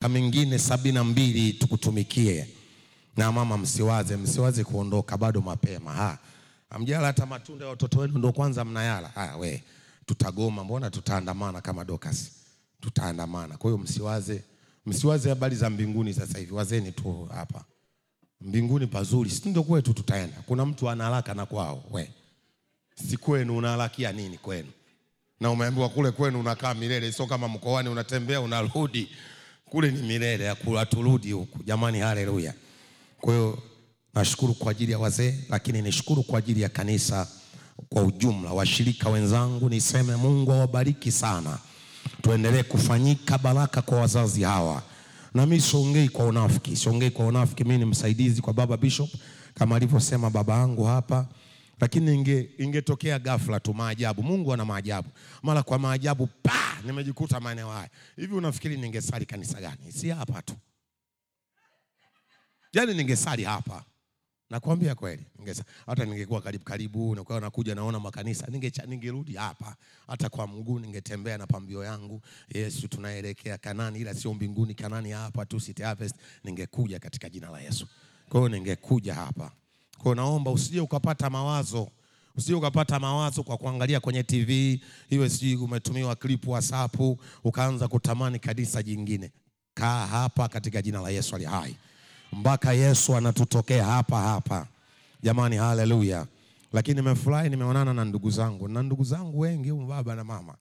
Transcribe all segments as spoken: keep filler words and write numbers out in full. na mingine sabini na mbili tukutumikie. Na mama msiwaze, msiwaze kuondoka, bado mapema. Ha. Amjala hata matunda ya watoto wenu ndio kwanza mnayala. Ha we. Tutagoma, mbona tutaandamana kama Dokas. Tutaandamana. Kwa hiyo msiwaze, msiwaze habari za mbinguni sasa hivi. Wazeni tu hapa. Mbinguni pazuri, si ndio kwetu tutaenda. Kuna mtu ana haraka na kwao, we. Si kwenu unaharakia nini kwenu? Na umeambiwa kule kwenu unakaa milele, sio kama mkoani unatembea unarudi. Kule ni milele, hakuna turudi huku. Jamani haleluya. Kwa hiyo nashukuru kwa ajili ya wazee, lakini nishukuru kwa ajili ya kanisa kwa ujumla, washirika wenzangu, niseme Mungu awabariki sana. Tuendelee kufanyika baraka kwa wazazi hawa. Na mimi siongei kwa unafiki, siongei kwa unafiki, mimi ni msaidizi kwa baba bishop kama alivyosema baba yangu hapa. Lakini inge ingetokea ghafla tu maajabu. Mungu ana maajabu. Mara kwa maajabu pa nimejikuta maeneo haya. Hivi unafikiri ningesali kanisa gani? Si hapa tu. Yaani ningesali hapa. Nakwambia kweli. Ningesali. Hata ningekuwa karibu karibu na kwa nakuja naona makanisa, ningecha ningerudi hapa. Hata kwa mguu ningetembea na pambio yangu. Yesu tunaelekea Kanani, ila sio mbinguni, Kanani hapa tu, City Harvest, ningekuja katika jina la Yesu. Kwa hiyo ningekuja hapa. Kwa naomba usije ukapata mawazo, usije ukapata mawazo kwa kuangalia kwenye T V, iwe siji umetumiwa clip WhatsApp, ukaanza kutamani kanisa jingine. Kaa hapa katika jina la Yesu ali hai. Mpaka Yesu anatutokea hapa hapa. Jamani haleluya. Lakini nimefurahi nimeonana na ndugu zangu, na ndugu zangu wengi huko baba na mama.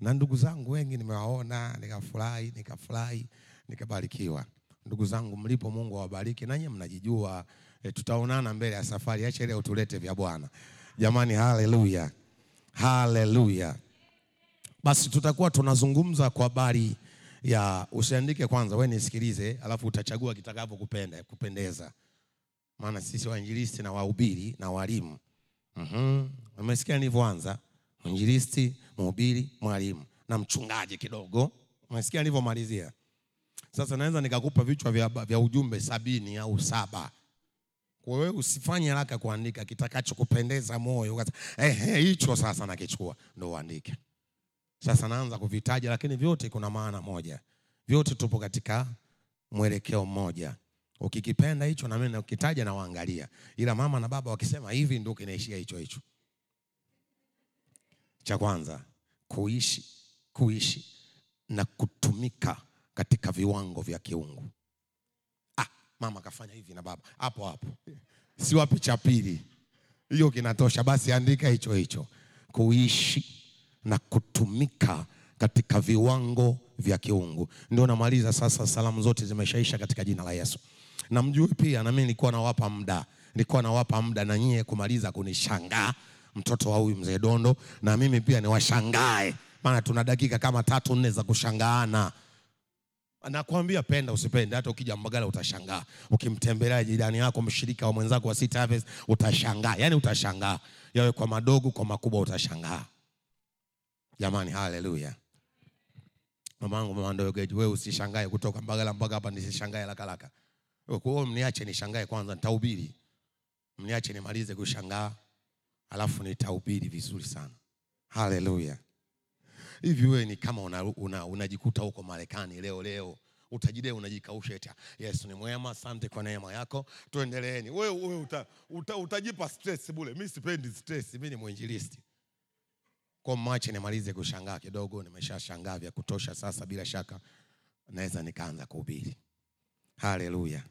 Na ndugu zangu wengi nimewaona, nikafurahi, nikafurahi, nikabarikiwa. Ndugu zangu mlipo Mungu awabariki, nanyi mnajijua. E, tutaonana mbele ya safari. Acha leo tulete vya Bwana. Jamani haleluya. Haleluya. Basi tutakuwa tunazungumza kwa habari ya usiandike kwanza, wewe nisikilize, alafu utachagua kitakavyokupenda, kupendeza. Maana sisi wainjilisti na wahubiri na walimu. Mhm. Umesikia nilivyoanza? Mwinjilisti, mhubiri, mwalimu na mchungaji kidogo. Umesikia nilivyomalizia? Sasa naweza nikakupa vichwa vya, vya ujumbe sabini au saba. Kwa wewe usifanye haraka kuandika kitakachokupendeza moyo. Eh eh hicho sasa nakichukua ndio uandike. Sasa naanza kuvitaja lakini vyote kuna maana moja. Vyote tupo katika mwelekeo mmoja. Ukikipenda hicho na mimi nakitaja na waangalia. Ila mama na baba wakisema hivi ndio kinaishia hicho hicho. Cha kwanza kuishi kuishi na kutumika katika viwango vya kiungu. Mama kafanya hivi na baba. Hapo hapo. Si wapi cha pili. Hiyo kinatosha. Basi andika hicho hicho. Kuishi na kutumika katika viwango vya kiungu. Ndio namaliza sasa, salamu zote zimeshaisha katika jina la Yesu. Na mjue pia na mimi nilikuwa nawapa muda. Nilikuwa nawapa muda na nyie kumaliza kunishangaa. Mtoto wa huyu mzee Dondo na mimi pia niwashangae. Maana tuna dakika kama tatu nne za kushangaana. Nakwambia penda usipende, hata ukija Mbagala utashangaa, ukimtembelea jirani yako mshirika wa mwenzako wa City Harvest utashangaa, yani utashangaa, yawe kwa madogo kwa makubwa utashangaa. Jamani haleluya. Mamangu mama ndio geje, wewe usishangae kutoka Mbagala mpaka hapa nisishangae haraka haraka. Kwa hiyo mniache nishangae kwanza, nitahubiri. Mniache nimalize kushangaa alafu nitahubiri vizuri sana. Haleluya. Hivi wewe ni kama unajikuta una, una huko Marekani leo leo, utajidea unajikausha eti Yesu ni mwema, asante kwa neema yako, tuendeleeni. Wewe wewe uta, uta, utajipa stress bure. Mimi sipendi stress, mimi ni mwinjilisti. Kwa macho nimalize kushangaa kidogo, nimeshashangaa vya kutosha sasa, bila shaka naweza nikaanza kuhubiri. Haleluya.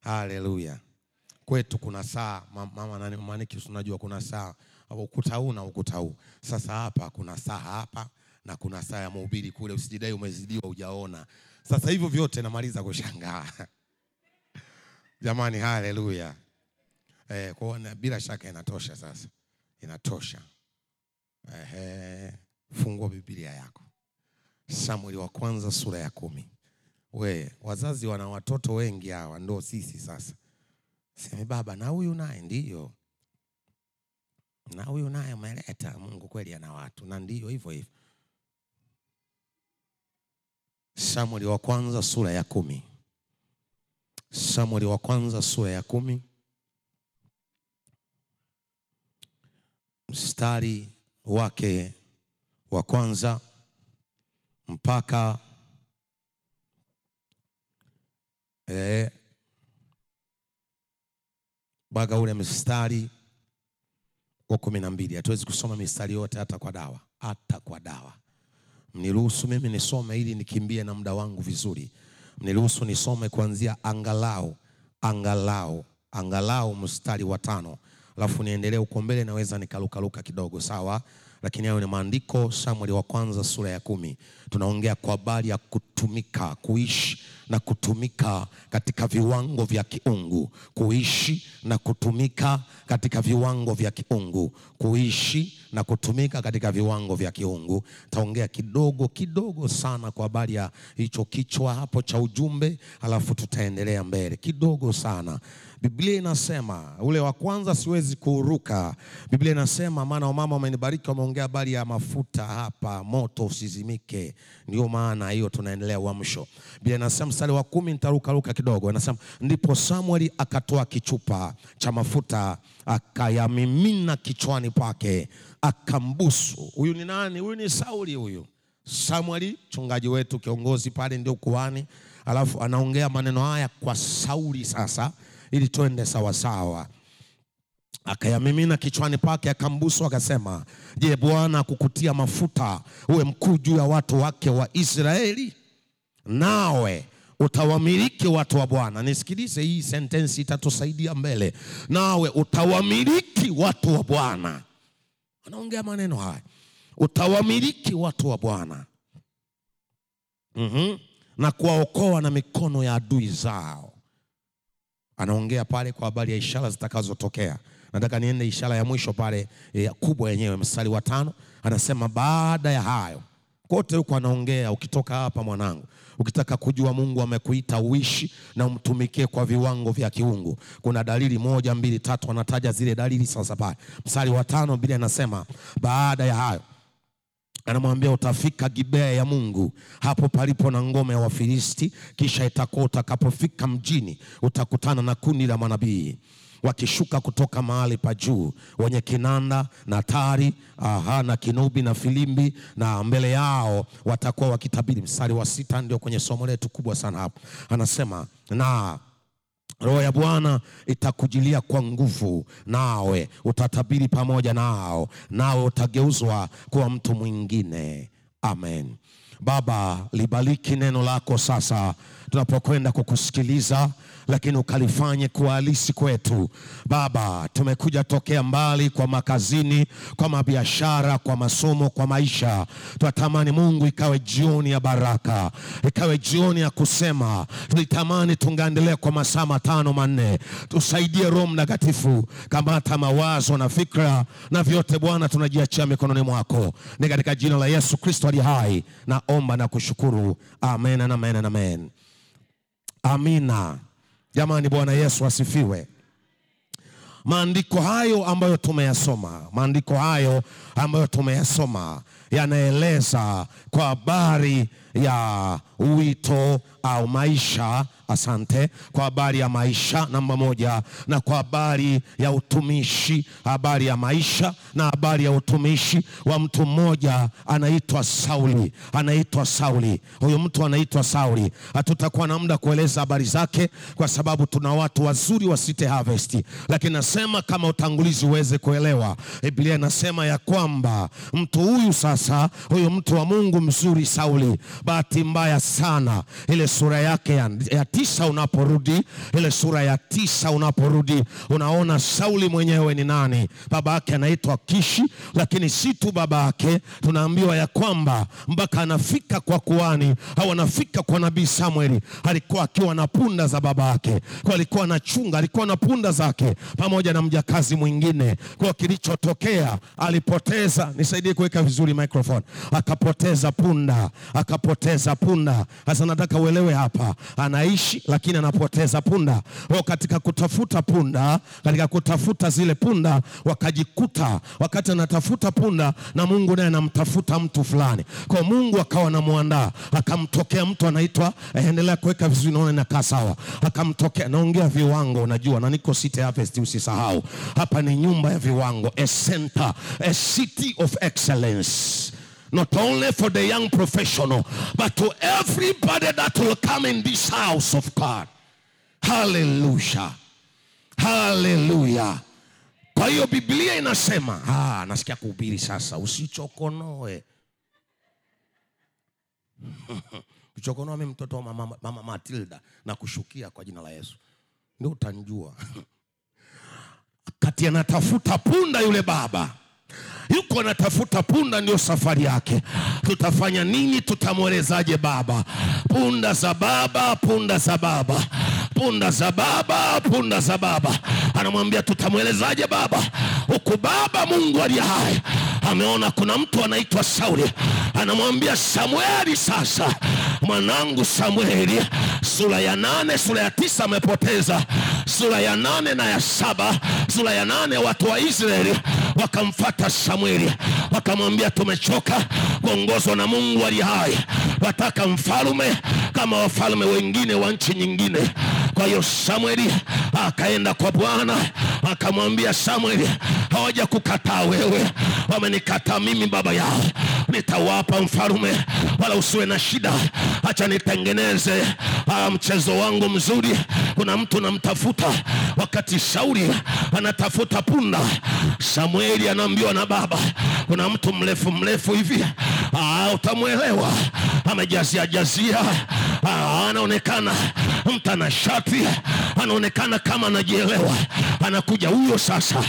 Haleluya. Kwetu kuna saa mama nani maniki unajua kuna saa ukuta huu na ukuta huu. Sasa hapa kuna saa hapa na kuna saa ya mhubiri kule, usijidai umezidiwa hujaona. Sasa hivyo vyote namaliza kushangaa. Jamani haleluya. Eh kuona bila shaka inatosha sasa. Inatosha. Ehe, fungua Biblia yako. Samueli wa kwanza sura ya kumi. We, wazazi wana watoto wengi hawa ndio sisi sasa. Sema baba na huyu naye ndio. Na huyu naye umeleta. Mungu kweli ana watu na ndio hivyo hivyo. Samueli wa kwanza sura ya kumi. Samueli wa kwanza sura ya kumi. Mstari wake wa kwanza mpaka Eh, baga ule mstari wa kumi na mbili. Hatuwezi kusoma mistari yote hata kwa dawa. Hata kwa dawa. Mniruhusu mimi nisome ili nikimbie na muda wangu vizuri. Mniruhusu nisome kuanzia angalau, angalau, angalau mstari wa tano. Alafu niendelee uko mbele, naweza nikalukaluka kidogo, sawa? Lakini hayo ni maandiko. Samueli wa kwanza sura ya kumi. Tunaongea kwa habari ya kutumika, kuishi na kutumika katika viwango vya kiungu. Kuishi na kutumika katika viwango vya kiungu. Kuishi na kutumika katika viwango vya kiungu. Taongea kidogo kidogo sana kwa habari ya hicho kichwa hapo cha ujumbe, alafu tutaendelea mbele kidogo sana. Biblia inasema, ule wa kwanza siwezi kuruka. Biblia inasema, maana wamama wamenibariki, wameongea habari ya mafuta hapa, moto usizimike. Ndio maana hiyo tunaendelea uamsho. Biblia inasema mstari wa kumi, nitaruka ruka kidogo. Inasema, ndipo Samueli akatoa kichupa cha mafuta, akayamimina kichwani pake, akambusu. Huyu ni nani? Huyu ni Sauli huyu. Samueli, mchungaji wetu, kiongozi pale, ndio kuhani. Alafu anaongea maneno haya kwa Sauli sasa, ili tuende sawa sawa. Akayamimina kichwani pake, akambusu, akasema, "Je, Bwana kukutia mafuta uwe mkuu juu ya watu wake wa Israeli? Nawe utawamiliki watu wa Bwana." Nisikilize, hii sentensi itatusaidia mbele. Nawe utawamiliki watu wa Bwana. Anaongea maneno haya. Utawamiliki watu wa Bwana. Mhm. Na kuwaokoa na mikono ya adui zao. Anaongea pale kwa habari ya ishara zitakazotokea. Nataka niende ishara ya mwisho pale, e, kubwa yenyewe, mstari wa tano. Anasema, baada ya hayo kote huko anaongea, ukitoka hapa mwanangu, ukitaka kujua Mungu amekuita uishi na umtumikie kwa viwango vya kiungu, kuna dalili moja, mbili, tatu, anataja zile dalili sasa pale. Mstari wa tano, Biblia anasema, baada ya hayo anamwambia, utafika Gibea ya Mungu, hapo palipo na ngome ya Wafilisti, kisha itakuwa utakapofika mjini utakutana na kundi la manabii wakishuka kutoka mahali pa juu, wenye kinanda na tari, aha, na kinubi na filimbi, na mbele yao watakuwa wakitabiri. Mstari wa sita ndio kwenye somo letu kubwa sana hapo. Anasema, na Roho ya Bwana itakujilia kwa nguvu, nawe utatabiri pamoja nao, nawe utageuzwa kuwa mtu mwingine. Amen. Baba, libariki neno lako sasa tunapokwenda kukusikiliza, lakini ukalifanye kuwa halisi kwetu. Baba, tumekuja tokea mbali, kwa makazini, kwa mabiashara, kwa masomo, kwa maisha. Tunatamani Mungu ikawe jioni ya baraka, ikawe jioni ya kusema. Tulitamani tungaendelea kwa masaa matano manne. Tusaidie Roho Mtakatifu, kamata mawazo na fikra na vyote Bwana tunajiachia mikononi mwako. Ni katika jina la Yesu Kristo aliye hai naomba na kushukuru. Amen na amen na amen. Amina. Jamani, Bwana Yesu asifiwe. Maandiko hayo ambayo tumeyasoma, maandiko hayo ambayo tumeyasoma yanaeleza kwa habari ya wito au maisha, asante, kwa habari ya maisha namba moja, na kwa habari ya utumishi, habari ya maisha na habari ya utumishi wa mtu mmoja anaitwa Sauli, anaitwa Sauli. Huyo mtu anaitwa Sauli. Hatutakuwa na muda kueleza habari zake kwa sababu tuna watu wazuri wa City Harvest. Lakini nasema kama utangulizi uweze kuelewa. Biblia inasema ya kwamba mtu huyu sasa, huyo mtu wa Mungu mzuri Sauli, bahati mbaya sana, ile sura yake ya, ya tisa unaporudi, ile sura ya tisa unaporudi, unaona Sauli mwenyewe ni nani. Baba yake anaitwa Kishi, lakini si tu baba yake, tunaambiwa ya kwamba mpaka anafika kwa kuhani au anafika kwa nabii Samueli, alikuwa akiwa na punda za baba yake. Kwa alikuwa anachunga, alikuwa na punda zake pamoja na mjakazi mwingine. Kwa kilichotokea, alipoteza, nisaidie kuweka vizuri microphone, akapoteza punda, akapoteza punda. Sasa nataka uelewe hapa, anaishi lakini anapoteza punda. Wao katika kutafuta punda, katika kutafuta zile punda, wakajikuta wakati anatafuta punda na Mungu naye anamtafuta mtu fulani. Kwa Mungu akawa anamuandaa, akamtokea mtu anaitwa, endelea kuweka vizuri, naona inakaa sawa. Akamtokea, naongea viwango, unajua na niko City Harvest, usisahau hapa ni nyumba ya viwango, a center, a city of excellence. Not only for the young professional, but to everybody that will come in this house of God. Hallelujah. Hallelujah. Kwa hiyo Biblia inasema, ah, nasikia kuhubiri sasa, usichokonoe. Uchokonoe mimi mtoto wa mama, mama Matilda na kushukia kwa jina la Yesu. Ndio utanjua. Kati anatafuta punda yule baba. Yuko anatafuta punda, ndio safari yake. Tutafanya nini? Tutamwerezaje baba? Punda za baba, punda za baba. Punda za baba, punda za baba. Anamwambia tutamwelezaje baba? Huku baba Mungu aliye hai ameona kuna mtu anaitwa Sauli. Anamwambia Samueli, sasa mwanangu Samueli, sura ya nane, sura ya tisa amepoteza. Sura ya nane na ya saba. Sura ya nane watu wa Israeli wakamfuata Samueli, wakamwambia tumechoka kuongozwa na Mungu aliye hai, wataka mfalme kama wafalme wengine wa nchi nyingine. Kwa hiyo Samueli akaenda kwa Bwana, akamwambia Samueli, hawajakukataa wewe, wamenikataa mimi baba yao. Nitawapa mfalme, wala usiwe na shida. Acha nitengeneze ah, mchezo wangu mzuri. Kuna mtu namtafuta. Wakati Sauli anatafuta punda, Samueli anaambiwa na baba, kuna mtu mrefu mrefu hivi, ah, utamwelewa, amejazia jazia, ah, anaonekana mtanashati, anaonekana kama anajielewa. Anakuja huyo sasa,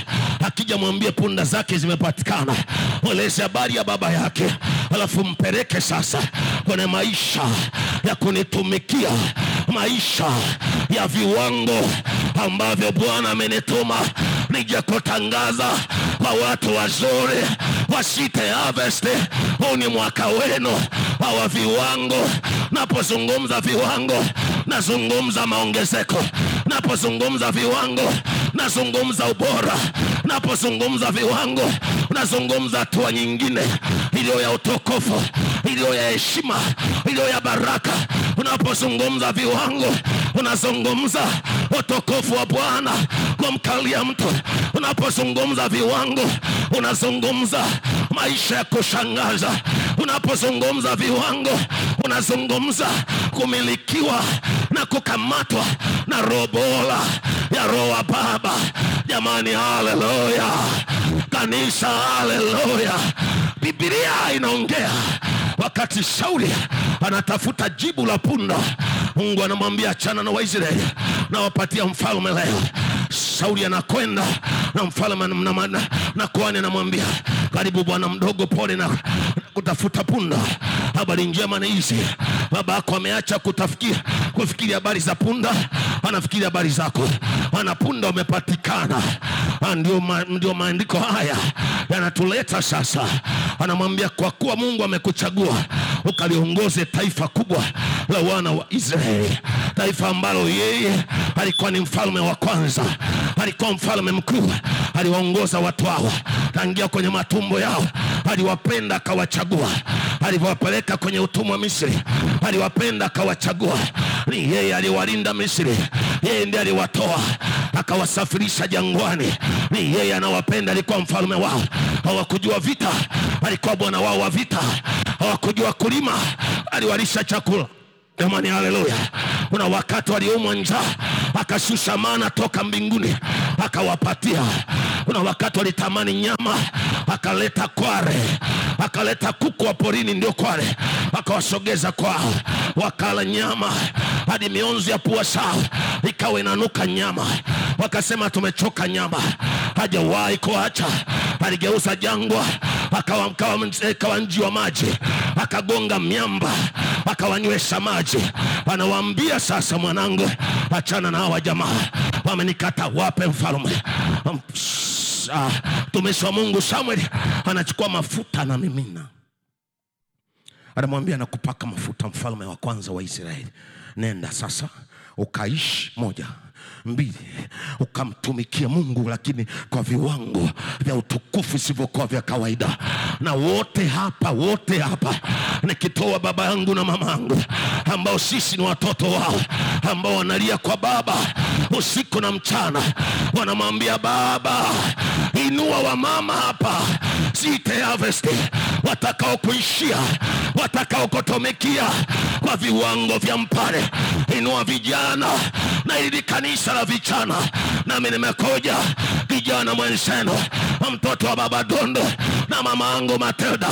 akija mwambie punda zake zimepatikana, oleze habari ya baba yake, alafu mpeleke sasa kwenye maisha ya kunitumikia, maisha ya viwango ambavyo Bwana amenituma nije kutangaza kwa watu wazuri, wasite harvest. Huu ni mwaka wenu wa viwango. Napozungumza viwango, nazungumza maongezeko. Napozungumza viwango, nazungumza ubora. Napozungumza viwango, nazungumza hatua nyingine iliyo ya utokofu, iliyo ya heshima, iliyo ya baraka. Unapozungumza viwango, unazungumza utokofu wa Bwana kumkalia mtu. Unapozungumza viwango, unazungumza maisha ya kushangaza. Unapozungumza viwango, unazungumza kumilikiwa na kukamatwa na robola ya roa baba. Jamani, haleluya. Kanisa, haleluya. Biblia inaongea wakati Sauli anatafuta jibu la punda, Mungu anamwambia achana na Waisraeli, nawapatia mfalme leo. Sauli anakwenda na mfalme na na kuhani, anamwambia karibu bwana mdogo, pole na kutafuta punda. Habari njema ni hizi, baba yako ameacha kutafikia kufikiria habari za punda, anafikiria habari zako. Ana punda umepatikana. Ndio ma, ndio maandiko haya yanatuleta sasa. Anamwambia kwa kuwa Mungu amekuchagua ukaliongoze taifa kubwa la wana wa Israeli, taifa ambalo yeye alikuwa ni mfalme wa kwanza, alikuwa mfalme mkuu, aliwaongoza watu wao tangia kwenye matumbo yao, aliwapenda akawachagua, aliwapeleka kwenye utumwa Misri, aliwapenda akawachagua. Ni yeye aliwalinda Misri, yeye ndiye aliwatoa akawasafirisha jangwani. Ni yeye anawapenda, alikuwa mfalme wao. Hawakujua vita, alikuwa bwana wao wa vita. Hawakujua kulima, aliwalisha chakula. Jamani, haleluya. Kuna wakati waliumwa njaa, akashusha mana toka mbinguni akawapatia. Kuna wakati walitamani nyama, akaleta kware, akaleta kuku wa porini, ndio kware, akawasogeza kwao, wakala nyama hadi mionzi ya pua sawa ikawa inanuka nyama. Wakasema tumechoka nyama. Hajawahi kuacha, aligeuza jangwa akawa mkawa mkawa nji wa maji, akagonga miamba akawanywesha maji. Anawaambia sasa, mwanangu, achana na hawa jamaa, wamenikata, wape mfalme. Uh, tumishi wa Mungu Samuel anachukua mafuta na mimina, anamwambia nakupaka mafuta, mfalme wa kwanza wa Israeli. Nenda sasa ukaishi moja mbili, ukamtumikia Mungu, lakini kwa viwango vya utukufu, sivyo kwa vya kawaida. Na wote hapa, wote hapa nikitoa baba yangu na mama yangu, ambao sisi ni watoto wao, ambao wanalia kwa baba usiku na mchana, wanamwambia baba, inua wa mama hapa, nizite harvest, watakao kuishia, watakao kutumikia kwa viwango vya mpare. Inua vijana na ili kanisa la vijana, nami nimekoja kijana mwenzenu, mtoto wa baba Dondo na mama angu Matilda.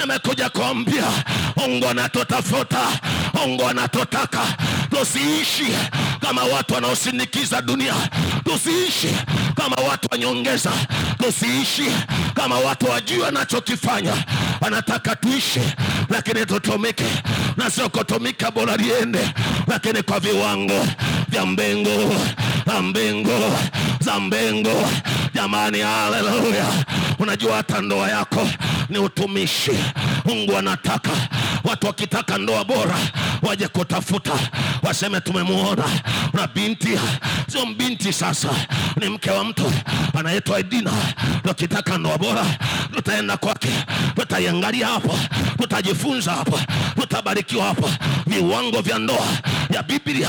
Nimekuja kuambia ongo na totafuta, ongo na totaka. Tusiishi kama watu wanaosindikiza dunia, tusiishi kama watu wanyongeza, tusiishi kama watu wajua wanachokifanya. Anataka tuishi lakini tutumike, na sio kutumika bora liende, lakini kwa viwango vya mbingu, za mbingu, za mbingu. Jamani, haleluya. Unajua hata ndoa yako ni utumishi. Mungu anataka watu wakitaka ndoa bora waje kutafuta, waseme tumemuona na binti, sio binti sasa ni mke wa mtu anaitwa Edina. Wakitaka ndoa bora tutaenda kwake, tutaiangalia hapo, tutajifunza hapo, tutabarikiwa hapo. Viwango vya ndoa ya Biblia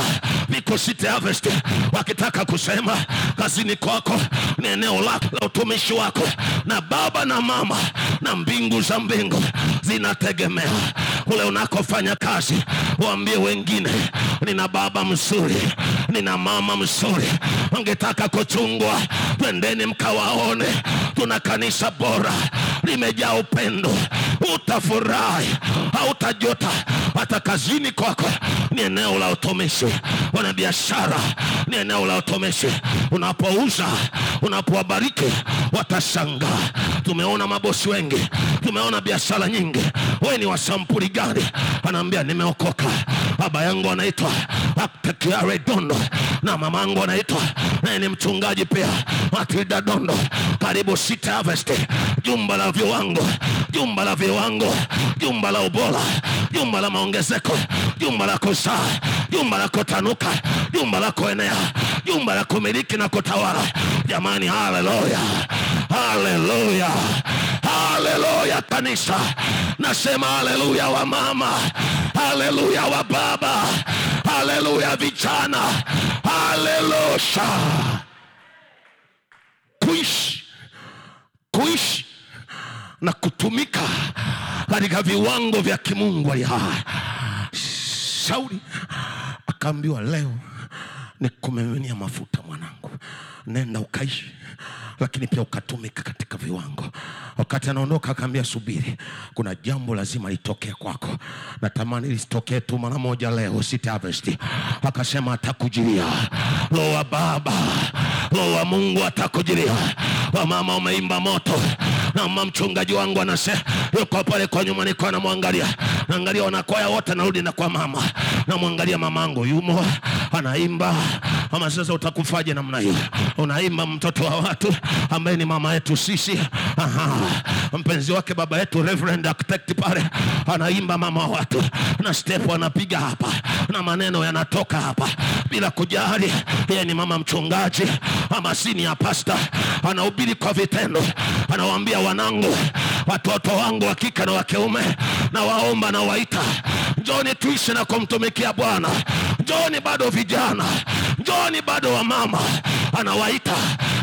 viko site harvest. Wakitaka kusema kazini kwako ni eneo lako la utumishi wako, na baba na mama na mbingu za mbingu zinategemea kule unakofanya kazi. Waambie wengine, nina baba mzuri, nina mama mzuri. Wangetaka kuchungwa, twendeni mkawaone. Tuna kanisa bora limejaa upendo, utafurahi, hautajota. Hata kazini kwako ni eneo la utumishi, wana biashara ni eneo la utumishi. Unapouza, unapowabariki watashangaa. Tumeona mabosi wengi, tumeona biashara nyingi. Wewe ni wa sampuli gani? Anaambia nimeokoka, baba yangu anaitwa Abdekare Dondo na mama yangu anaitwa, naye ni mchungaji pia, Matilda Dondo. Karibu sita harvest, jumba la viwango, jumba la viwango, jumba la ubora, jumba la maongezeko, jumba la kusaa, jumba la kutanuka, jumba la kuenea, jumba la kumiliki na kutawala. Jamani, haleluya, haleluya, haleluya kanisa. Nasema haleluya wa mama, haleluya wa baba, haleluya vijana, haleluya. Kuishi, kuishi na kutumika katika viwango vya kimungu ali hai. Shauli akaambiwa, leo nikumiminia mafuta mwanangu, nenda ukaishi lakini pia ukatumika katika viwango. Wakati anaondoka akaambia, subiri, kuna jambo lazima litokee kwako. Natamani litokee tu mara moja leo sita harvest. Akasema atakujilia. Roho wa baba, roho wa Mungu atakujilia. Wa mama umeimba moto, na mama mchungaji wangu anasema yuko pale kwa nyuma, niko anamwangalia. Naangalia wanakwaya wote, narudi na kwa mama, namwangalia mamangu yumo anaimba. Ama sasa utakufaje namna hiyo? Unaimba mtoto wa watu ambaye ni mama yetu sisi. Aha. Mpenzi wake baba yetu Reverend Architect pale anaimba mama wa watu, na step anapiga hapa na maneno yanatoka hapa bila kujali yeye ni mama mchungaji ama sini ya pastor. Anahubiri kwa vitendo, anawaambia wanangu, watoto wangu wa kike na wa kiume, na waomba na waita, njoni tuishi na kumtumikia Bwana. Njoni bado vijana, njoni bado wa mama, anawaita.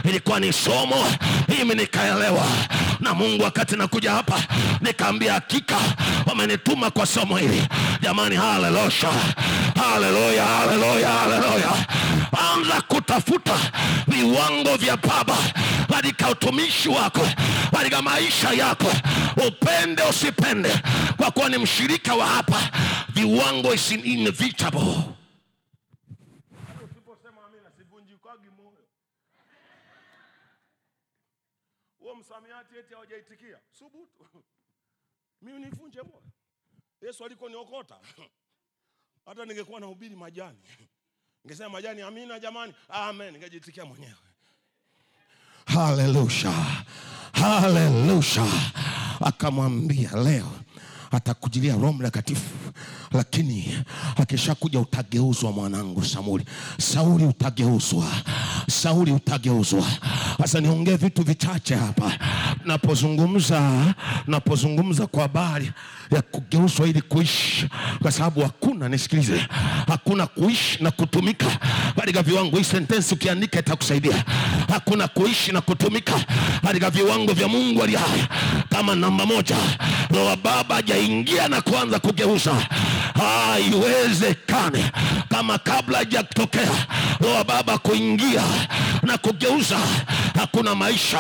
Ilikuwa ni somo, mimi nikaelewa. Na Mungu wakati nakuja hapa nikaambia hakika wamenituma kwa somo hili. Jamani, haleluya, haleluya, haleluya, haleluya. Anza kutafuta viwango vya baba katika utumishi wako, katika maisha yako, upende usipende, kwa kuwa ni mshirika wa hapa. Viwango is inevitable. Msamiati eti hawajaitikia. Subutu. Mimi nifunje moyo. Yesu alioniokota. Hata ningekuwa nahubiri majani, ningesema majani amina jamani. Amen. Ningejiitikia mwenyewe. Haleluya. Haleluya. Akamwambia leo atakujilia Roho Mtakatifu, lakini akishakuja utageuzwa mwanangu Sauli. Sauli utageuzwa. Sauli utageuzwa. Sasa niongee vitu vichache hapa. napozungumza napozungumza kwa habari ya kugeuzwa ili kuishi, kwa sababu hakuna, nisikilize, hakuna kuishi na kutumika. Katika viwango hii sentence ukiandika itakusaidia. Hakuna kuishi na kutumika katika viwango vya Mungu aliye hai. Kama namba moja, roho Baba hajaingia na kuanza kugeuza, haiwezekani. Kama kabla haijatokea roho Baba kuingia na kugeuza, hakuna maisha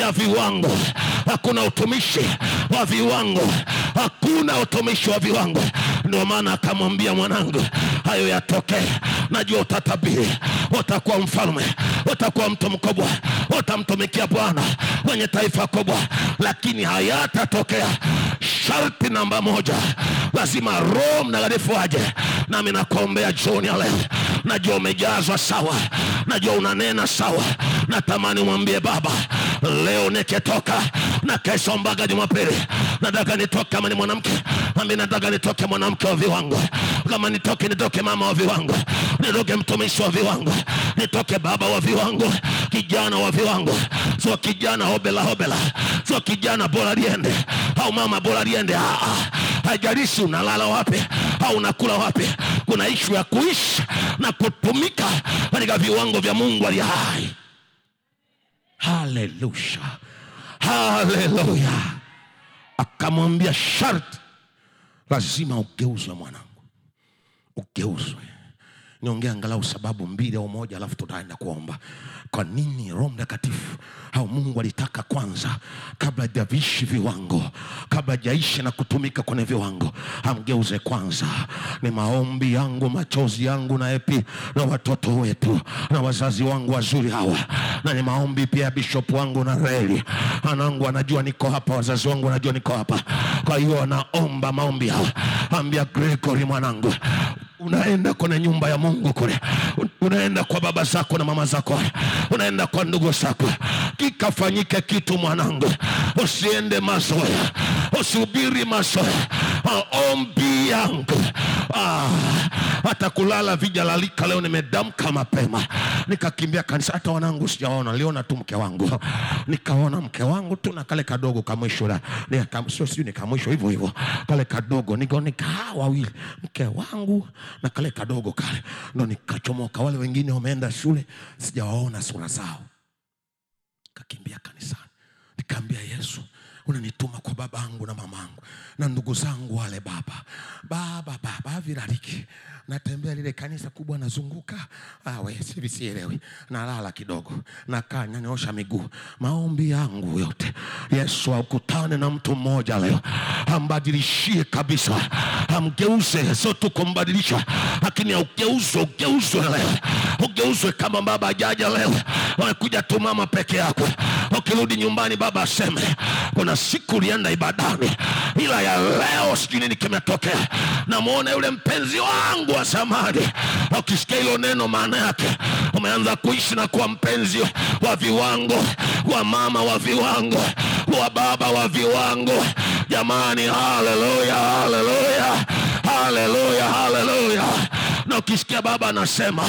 ya viwango, hakuna utumishi wa viwango, hakuna utumishi wa viwango. Ndio maana akamwambia, mwanangu, hayo yatokee, najua utatabiri, utakuwa mfalme, utakuwa mtu mkubwa, utamtumikia Bwana kwenye taifa kubwa, lakini hayatatokea. Sharti namba moja, lazima Roho Mtakatifu aje. Nami nakuombea jioni ya leo, najua umejazwa sawa, najua unanena sawa, natamani umwambie Baba, leo nikitoka na kesho mpaka Jumapili nataka nitoke. Kama ni mwanamke, mimi nataka nitoke mwanamke wa viwango. Kama nitoke, nitoke mama wa viwango, nitoke mtumishi wa viwango, nitoke baba wa viwango, kijana wa viwango. Sio kijana hobela hobela, sio kijana bora liende au mama bora liende. Haijalishi unalala wapi au unakula wapi, kuna issue ya kuishi na kutumika katika viwango vya Mungu aliye hai. Hallelujah. Hallelujah. Akamwambia sharti, lazima ugeuzwe mwanangu. Ugeuzwe. Niongea angalau sababu mbili au moja, alafu tutaenda kuomba. Kwa nini Roho Mtakatifu au Mungu alitaka kwanza, kabla hajaishi viwango, kabla hajaishi na kutumika kwenye viwango, amgeuze kwanza? Ni maombi yangu, machozi yangu, na epi na watoto wetu na wazazi wangu wazuri hawa, na ni maombi pia bishop wangu na Raeli anangu, anajua niko hapa, wazazi wangu anajua niko hapa. Kwa hiyo naomba maombi hawa, ambia Gregory, mwanangu, unaenda kwa nyumba ya Mungu kule, unaenda kwa baba zako na mama zako, unaenda kwa ndugu zako, kikafanyike kitu mwanangu. Usiende mazoea, usihubiri mazoea. Maombi yangu, ah, hata kulala vijalalika, leo nimedamka mapema nikakimbia kanisa. Hata wanangu sijaona, niliona tu mke wangu, nikaona mke wangu tu na kale kadogo kamwisho la nikamsio, sio nikamwisho hivyo hivyo, kale kadogo nikaona wawili, mke wangu na kale kadogo kale, ndo nikachomoka. Wale wengine wameenda shule, sijawaona sura zao. Nikakimbia kanisani, nikamwambia Yesu, unanituma kwa babangu na mamangu na ndugu zangu wale. Baba baba baba virariki, natembea lile kanisa kubwa, nazunguka, ah wewe sivi sielewi, nalala kidogo, nakaa nanyoosha miguu. Maombi yangu yote, Yesu akutane na mtu mmoja leo, ambadilishie kabisa, amgeuse. Sio tu kumbadilisha, lakini augeuzwe, ugeuzwe leo, ugeuzwe. Kama baba hajaja leo, unakuja tu mama peke yako, ukirudi nyumbani baba aseme, kuna siku lienda ibadani, ila ya leo sijui kimetokea, na muone yule mpenzi wangu wa zamani. Ukisikia hilo neno, maana yake umeanza kuishi na kuwa mpenzi wa viwango, wa mama wa viwango, wa baba wa viwango. Jamani, haleluya, haleluya, haleluya, haleluya. Na ukisikia baba anasema,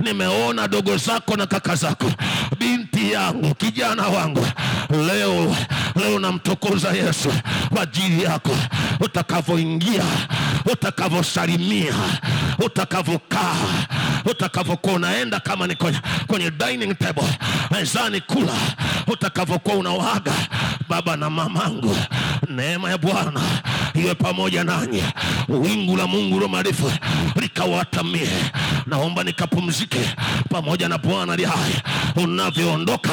nimeona dogo zako na kaka zako, binti yangu, kijana wangu, leo leo namtukuza Yesu kwa ajili yako. Utakavoingia, utakavosalimia, utakavokaa, utakavokuwa unaenda, kama ni kwenye, kwenye dining table, mezani kula, utakavokuwa unawaaga baba na mamangu, neema ya Bwana iwe pamoja nanyi, wingu la Mungu Roho Mtakatifu likawatamie. Naomba nikapumzike pamoja na Bwana aliye hai. Unavyoondoka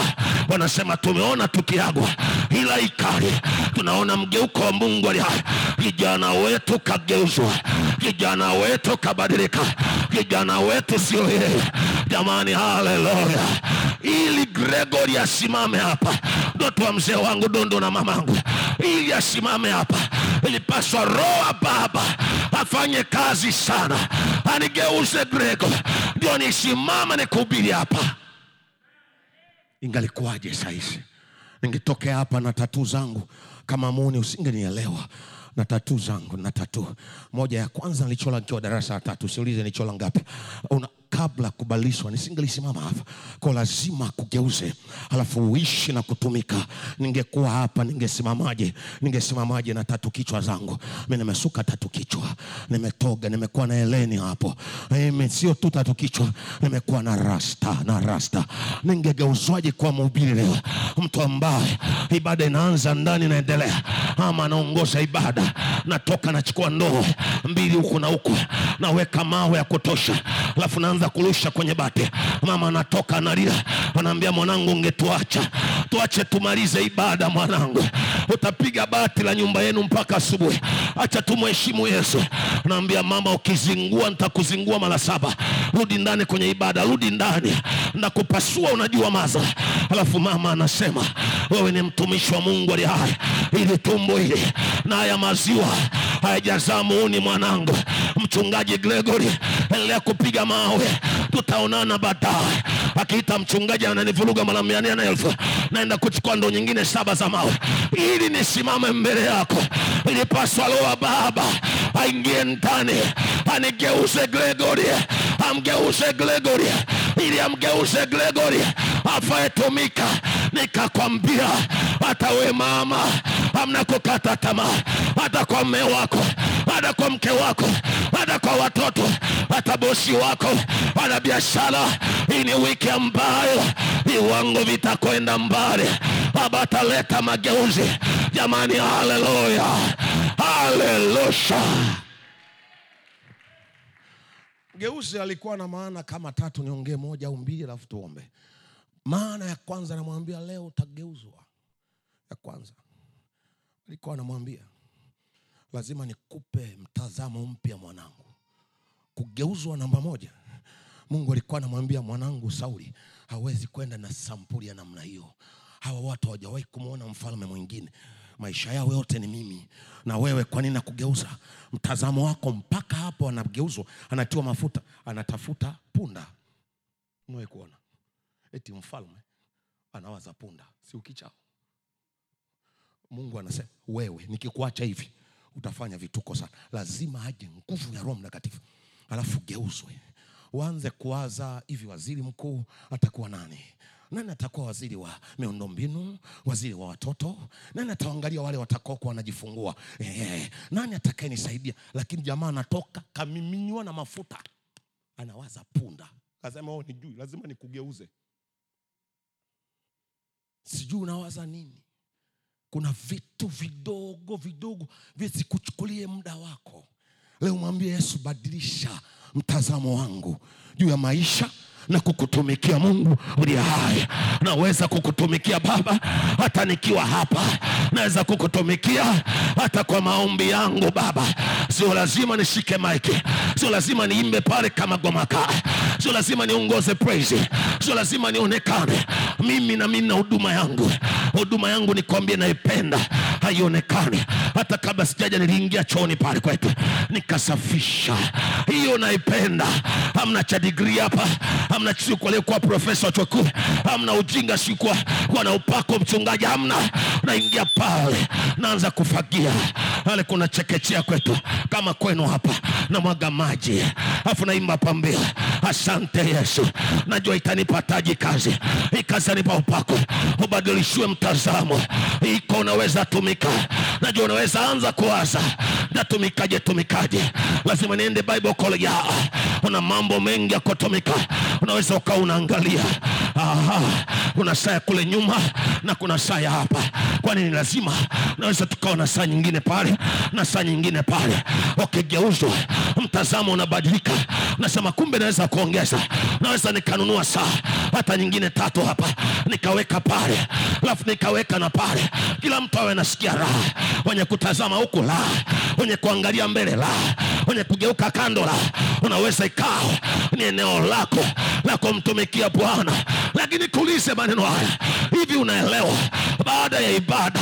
wanasema, tumeona tukiagwa ila ikali, tunaona mgeuko wa Mungu aliye hai. Kijana wetu kageuzwa, kijana wetu kabadilika, kijana wetu sio yeye. Jamani, haleluya. Ili Gregory asimame hapa, ndoto wa mzee wangu Dondo na mamangu, ili asimame hapa, ilipaswa Roho Baba afanye kazi sana, anigeuze Gregory ndio nisimame nikuhubiri hapa. Ingalikuwaje saizi? Ningetokea hapa na tatu zangu, kama muone usingenielewa. Na tatu zangu, na tatu moja ya kwanza nilichola nikiwa darasa la tatu, siulize nilichola ngapi. Una kabla kuba kubadilishwa. Nisingelisimama hapa kwa lazima kugeuze alafu uishi na kutumika. Ningekuwa hapa ningesimamaje? Ningesimamaje na tatu kichwa zangu? Mimi nimesuka tatu kichwa, nimetoga, nimekuwa na eleni hapo. Mimi sio tu tatu kichwa, nimekuwa na rasta na rasta. Ningegeuzwaje kwa mhubiri leo? Mtu ambaye ibada inaanza ndani na endelea, ama anaongoza ibada, natoka nachukua ndoo mbili huko na huko, naweka mawe ya kutosha, alafu naanza kurusha kwenye bati. Mama anatoka analia, anaambia mwanangu ungetuacha, tuache tumalize ibada mwanangu, utapiga bati la nyumba yenu mpaka asubuhi, acha tumheshimu Yesu. Anaambia mama ukizingua nitakuzingua mara saba, rudi ndani kwenye ibada, rudi ndani na kupasua unajua maza. Alafu mama anasema wewe ni mtumishi wa Mungu aliye hai, ili tumbo hili na haya maziwa hayajazaa muuni mwanangu. Mchungaji Gregory endelea kupiga mawe, tutaonana baadaye. Akiita mchungaji ananivuruga mara mia nne na elfu, naenda kuchukua ndoo nyingine saba za mawe ili nisimame mbele yako. Ilipaswa roho baba aingie ndani anigeuze Gregory, amgeuze Gregory, ili amgeuze Gregory afae tumika. Nikakwambia hata we mama hamna kukata tamaa, hata kwa mume wako, hata kwa mke wako, hata kwa watoto, hata bosi wako, hata biashara. Hii ni wiki ambayo viwango vitakwenda mbali, baba ataleta mageuzi jamani. Haleluya, haleluya. Geuzi alikuwa na maana kama tatu, niongee moja au mbili alafu tuombe. Maana ya kwanza namwambia leo utageuzwa. Ya kwanza alikuwa anamwambia lazima nikupe mtazamo mpya mwanangu. Kugeuzwa namba moja, Mungu alikuwa anamwambia mwanangu Sauli hawezi kwenda na sampuli ya namna hiyo. Hawa watu hawajawahi kumuona mfalme mwingine, maisha yao yote ni mimi na wewe. Kwa nini nakugeuza mtazamo wako? Mpaka hapo anageuzwa, anatiwa mafuta, anatafuta punda. Unawe kuona eti mfalme anawaza punda, si ukichao. Mungu anasema wewe nikikuacha hivi utafanya vituko sana. Lazima aje nguvu ya Roho Mtakatifu alafu geuzwe. Uanze kuwaza hivi, waziri mkuu atakuwa nani? Nani atakuwa waziri wa miundombinu, waziri wa watoto? Nani ataangalia wale watakao kwa wanajifungua? Eh, nani atakayenisaidia? Lakini jamaa anatoka kamiminiwa na mafuta, anawaza punda. Lazima wao nijui, lazima nikugeuze. Sijui unawaza nini. Kuna vitu vidogo vidogo visikuchukulie muda wako. Leo mwambie Yesu badilisha mtazamo wangu juu ya maisha na kukutumikia Mungu aliye hai. Naweza kukutumikia baba hata nikiwa hapa, naweza kukutumikia hata kwa maombi yangu baba. Sio lazima nishike maiki, sio lazima niimbe pale kama gomaka, sio lazima niongoze praise, sio lazima nionekane. Mimi na mimi na huduma yangu, huduma yangu nikwambie naipenda, haionekane. Hata kabla sijaja niliingia chooni pale kwetu nikasafisha, hiyo naipenda. Hamna cha degree hapa, hamna chuo kwa leo kwa professor chuo, hamna ujinga sikwa kwa na upako mchungaji, hamna. Naingia pale naanza kufagia pale, kuna chekechea kwetu kama kwenu hapa, na mwaga maji afu naimba pambea. Asante Yesu, najua itanipa taji kazi, ikazanipa upako. Ubadilishwe mtazamo, iko unaweza tumika. Najua unaweza anza kuwaza natumikaje, tumikaje. Lazima niende Bible college, una mambo mengi ya kutumika. Unaweza ukawa unaangalia, aha, kuna saa kule nyuma na kuna saa hapa. Kwa nini lazima? Naweza tukao na saa nyingine pale na saa nyingine pale. Ukigeuzwa mtazamo unabadilika. Nasema kumbe naweza kuongeza, naweza nikanunua saa hata nyingine tatu hapa nikaweka pale, alafu nikaweka na pale. Kila mtu awe anasikia raha, wenye kutazama huko raha, wenye kuangalia mbele raha, wenye kugeuka kando raha. Unaweza ikao ni eneo lako la kumtumikia Bwana. Lakini kuulize maneno haya, hivi unaelewa baada ya ibada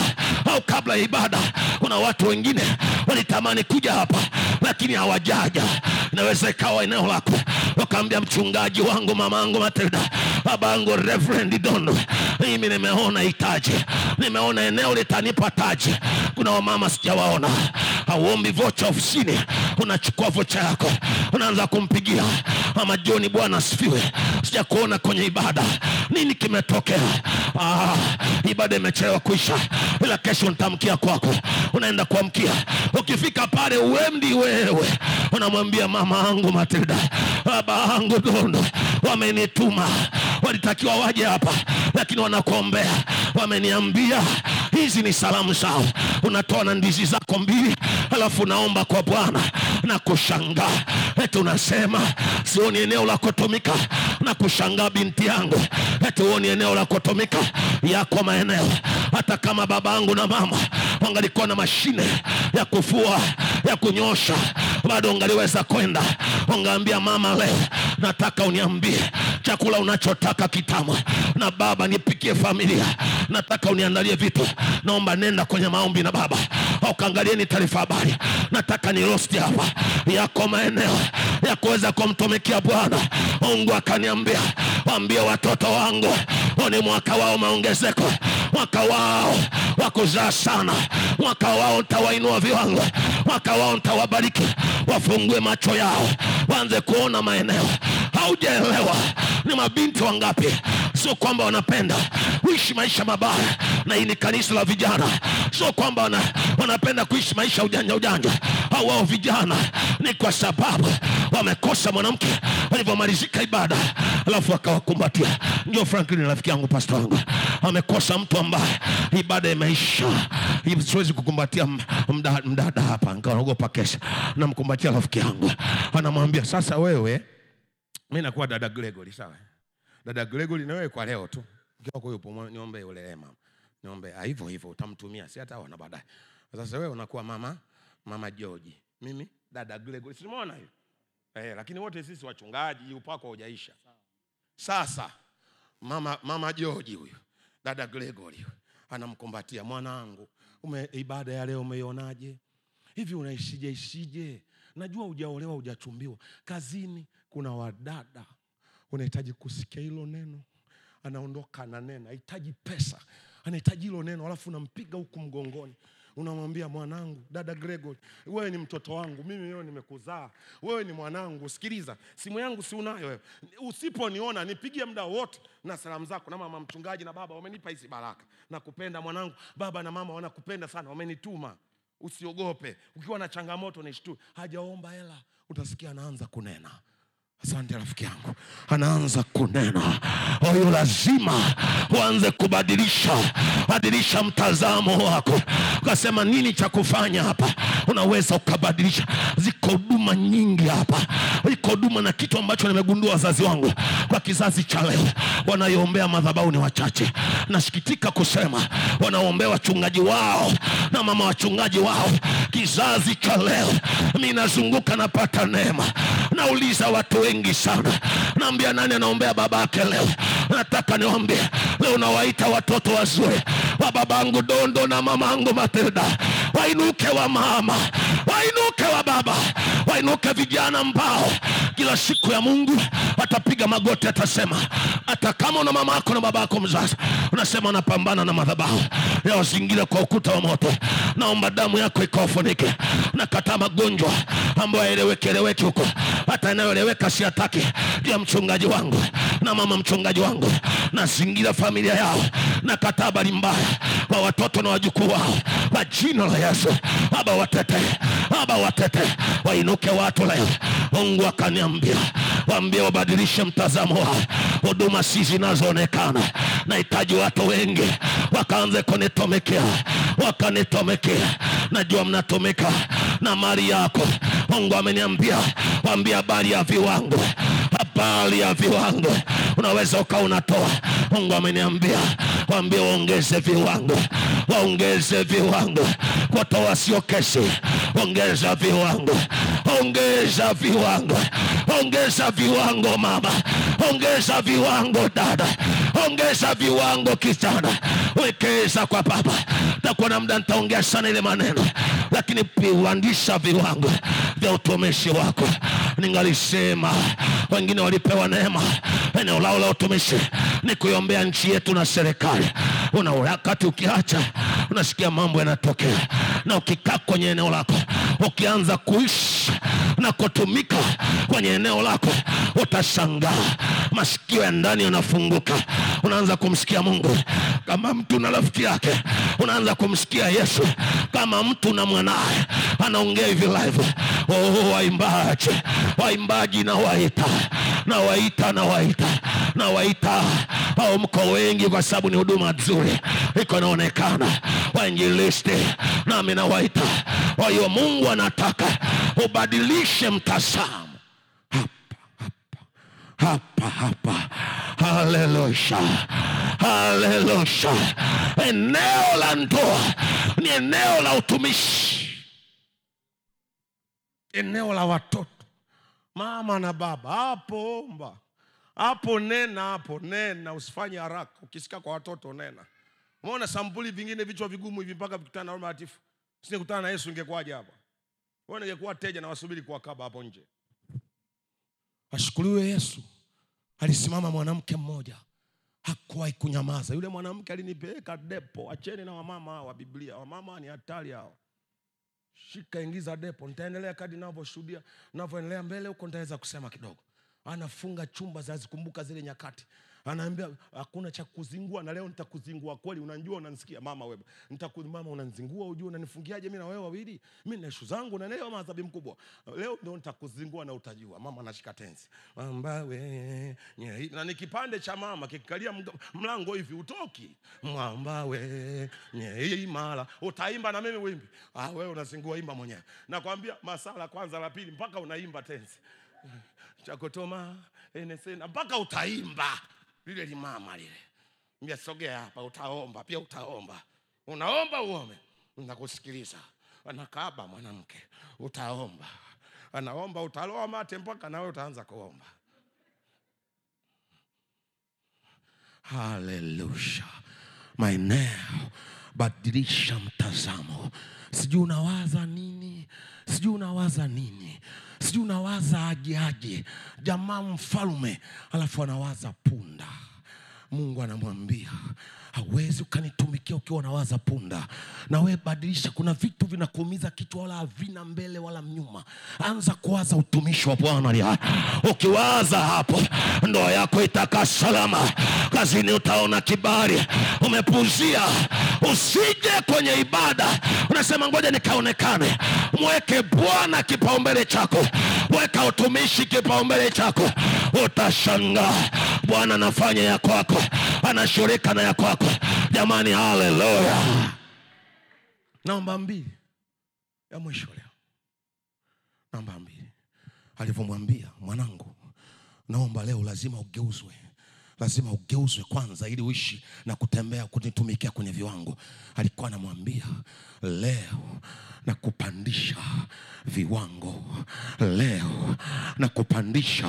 au kabla ya ibada? Kuna watu wengine walitamani kuja hapa lakini hawajaja. Naweza ikawa eneo lako, wakaambia mchungaji wangu, mamangu Matilda, babangu Reverend Dono, mimi nimeona hitaji, nimeona eneo litanipa taji. Kuna wamama sijawaona, hauombi vocha ofisini, unachukua vocha yako, unaanza kumpigia ama Joni, Bwana asifiwe, sija kuona kwenye ibada, nini kimetokea? Ah, ibada imechelewa kuisha, ila kesho nitamkia kwako. Unaenda kuamkia, ukifika pale uemdi wewe, unamwambia mama angu Matilda, baba angu Dondo, wamenituma, walitakiwa waje hapa lakini wanakuombea, wameniambia hizi ni salamu zao. Unatoa na ndizi zako mbili, alafu naomba kwa Bwana na kushangaa, eti unasema sioni eneo la kutumika. Na kushangaa binti yangu, eti uoni eneo la kutumika yako maeneo. Hata kama babangu na mama wangalikuwa na mashine ya kufua, ya kunyosha, bado ungaliweza kwenda, ungaambia mama, leo nataka uniambie chakula unachotaka kitamu, na baba nipikie familia, nataka uniandalie vitu, naomba nenda kwenye maombi na baba, au kaangalie ni taarifa habari, nataka ni rosti hapa. Yako maeneo ya kuweza kumtumikia Bwana. Mungu akaniambia, waambie watoto wangu ni mwaka wao maongezeko, mwaka wao wakuzaa sana, mwaka wao nitawainua viwango, mwaka wao nitawabariki. Wafungue macho yao, waanze kuona maeneo. Haujaelewa ni mabinti wangapi, sio kwamba wanapenda kuishi maisha mabaya, na hii ni kanisa la vijana, sio kwamba wana, wanapenda kuishi maisha ujanja ujanja. Hao wao vijana ni kwa sababu wamekosa mwanamke, walipomalizika ibada alafu akawakumbatia. Ndio Franklin, rafiki yangu, pastor wangu, amekosa mtu ambaye ibada imeisha. Hivi siwezi kukumbatia mdada mdada hapa, nikaogopa kesha, na mkumbatia rafiki yangu, anamwambia sasa wewe mimi nakuwa dada Gregory, sawa? Dada Gregory, na wewe kwa leo tu ndio kwa hiyo niombe yule mama, niombe hivyo hivyo utamtumia, si hata wana baadaye. Sasa wewe unakuwa mama mama George, mimi dada Gregory, si umeona hiyo? Eh, lakini wote sisi wachungaji, upako hujaisha. Sasa mama mama George huyo, dada Gregory anamkumbatia, mwanangu, ume ibada ya leo umeionaje? Hivi unaishije ishije? Najua hujaolewa, hujachumbiwa, kazini kuna wadada unahitaji kusikia hilo neno. Anaondoka na neno, anahitaji pesa, anahitaji hilo neno, alafu unampiga huku mgongoni, unamwambia mwanangu, dada Gregory, wewe ni mtoto wangu, mimi leo nimekuzaa, wewe ni mwanangu, sikiliza, simu yangu si unayo wewe, usiponiona nipigie muda wote na salamu zako, na mama mchungaji na baba wamenipa hizi baraka, nakupenda mwanangu, baba na mama wanakupenda sana, wamenituma, usiogope, ukiwa na changamoto nishtue. Hajaomba hela, utasikia anaanza kunena. Asante rafiki yangu, anaanza kunena. Oyo, lazima uanze kubadilisha badilisha mtazamo wako, ukasema nini cha kufanya hapa. Unaweza ukabadilisha, ziko huduma nyingi hapa, ziko huduma. Na kitu ambacho nimegundua wazazi wangu kwa kizazi cha leo, wanaoombea madhabahu ni wachache. Nasikitika kusema wanaoombea wachungaji wao na mama wachungaji wao. Kizazi cha leo mimi nazunguka napata neema, nauliza watu wengi sana, naambia nani anaombea babake leo? Nataka niombe leo, nawaita watoto wazuri wa babangu Dondo na mamangu Matilda, wainuke wa mama, wainuke wa baba, wainuke vijana mbao kila siku ya Mungu atapiga magoti, atasema hata kama una mama yako na baba yako mzazi, unasema unapambana na madhabahu ya usingira kwa ukuta wa moto, naomba damu yako ikaofunike. Nakataa magonjwa ambayo yaeleweke eleweke huko, hata inayoeleweka siataki ya mchungaji wangu na mama mchungaji wangu, na zingira familia yao. Nakataa habari mbaya kwa watoto na wajukuu wao, kwa jina la Yesu. Baba watete, baba watete, wainuke watu leo. Mungu akaniambia, waambie wabadilishe mtazamo wao. Huduma si zinazoonekana, nahitaji watu wengi wakaanze kunitumikea, wakanitumikia. Najua mnatumika na mali yako. Mungu ameniambia, waambie habari ya viwango, habari ya viwango, unaweza ukaunatoa. Mungu ameniambia, waambie waongeze viwango, waongeze viwango, kwa toa sio kesi. Ongeza viwango, ongeza viwango, ongeza viwango mama, ongeza viwango dada, ongeza viwango kijana, wekeza kwa baba. Takuwa na muda nitaongea sana ile maneno, lakini piwandisha viwango vya utumishi wako. Ningalisema wengine walipewa neema eneo lao la utumishi ni kuiombea nchi yetu na serikali. Una wakati ukiacha unasikia mambo yanatokea, na ukikaa kwenye eneo lako ukianza kuishi na kutumika kwenye eneo lako, utashangaa masikio ya ndani yanafunguka, unaanza kumsikia Mungu kama mtu na rafiki yake, unaanza kumsikia Yesu kama mtu na mwanae anaongea hivi live. Oh, waimbaji waimbaji na waita na waita na waita na waita au mko wengi kwa sababu ni huduma nzuri iko inaonekana, wainjilisti nami na waita. Kwa hiyo Mungu anataka ubadilishe mtazamo hapa hapa hapa hapa. Haleluya, haleluya. Eneo la ndoa ni eneo la utumishi, eneo la watoto, mama na baba. Hapo mba hapo nena, hapo nena, usifanye haraka. Ukisikia kwa watoto nena. Umeona sampuli vingine vichwa vigumu hivi mpaka vikutana na Roho Mtakatifu. Usikutana na Yesu ungekuaje hapa? Wewe ungekuwa teja na wasubiri kwa kaba hapo nje. Ashukuriwe Yesu. Alisimama mwanamke mmoja. Hakuwahi kunyamaza. Yule mwanamke alinipeleka depo. Acheni na wamama hao wa Biblia. Wamama ni hatari hao. Shika ingiza depo. Nitaendelea kadri ninavyoshuhudia, ninavyoendelea mbele huko nitaweza kusema kidogo. Anafunga chumba za zikumbuka zile nyakati. Anaambia hakuna cha kuzingua, na leo nitakuzingua kweli. Unanjua unanisikia mama wewe. Nitakuzingua mama, unanizingua unajua unanifungiaje mimi na wewe wawili? Mimi na ishu zangu na leo maadhabu mkubwa. Leo ndio nitakuzingua na utajua. Mama anashika tenzi. Mamba we. Na ni kipande cha mama kikalia mlango hivi utoki. Mamba we. Hii mara utaimba na mimi wimbi. Ah, wewe unazingua, imba mwenyewe. Nakwambia masala kwanza la pili mpaka unaimba tenzi. Chakotoma enesena mpaka utaimba. Lile ni mama lile. Mbia sogea hapa utaomba, pia utaomba. Unaomba uombe, ninakusikiliza. Anakaba mwanamke, utaomba. Anaomba utaloa mate mpaka nawe utaanza kuomba. Hallelujah. My now badilisha mtazamo. Sijui unawaza nini? Sijui unawaza nini? Sijui unawaza aje aje. Jamaa mfalme alafu anawaza punda. Mungu anamwambia hauwezi ukanitumikia ukiwa unawaza punda. Na wewe badilisha, kuna vitu vinakuumiza kichwa wala havina mbele wala mnyuma. Anza kuwaza utumishi wa Bwana. Ukiwaza hapo ndoa yako itakaa salama. Kazini utaona kibali. Umepuzia, usije kwenye ibada unasema ngoja nikaonekane. Mweke Bwana kipaumbele chako. Weka utumishi kipaumbele chako. Utashangaa Bwana anafanya ya kwako, anashirika na ya kwako. Jamani, haleluya. Namba mbili ya mwisho leo. Namba mbili. Alipomwambia mwanangu, naomba leo lazima ugeuzwe. Lazima ugeuzwe kwanza ili uishi na kutembea kunitumikia kwenye viwango. Alikuwa anamwambia leo na kupandisha viwango, leo na kupandisha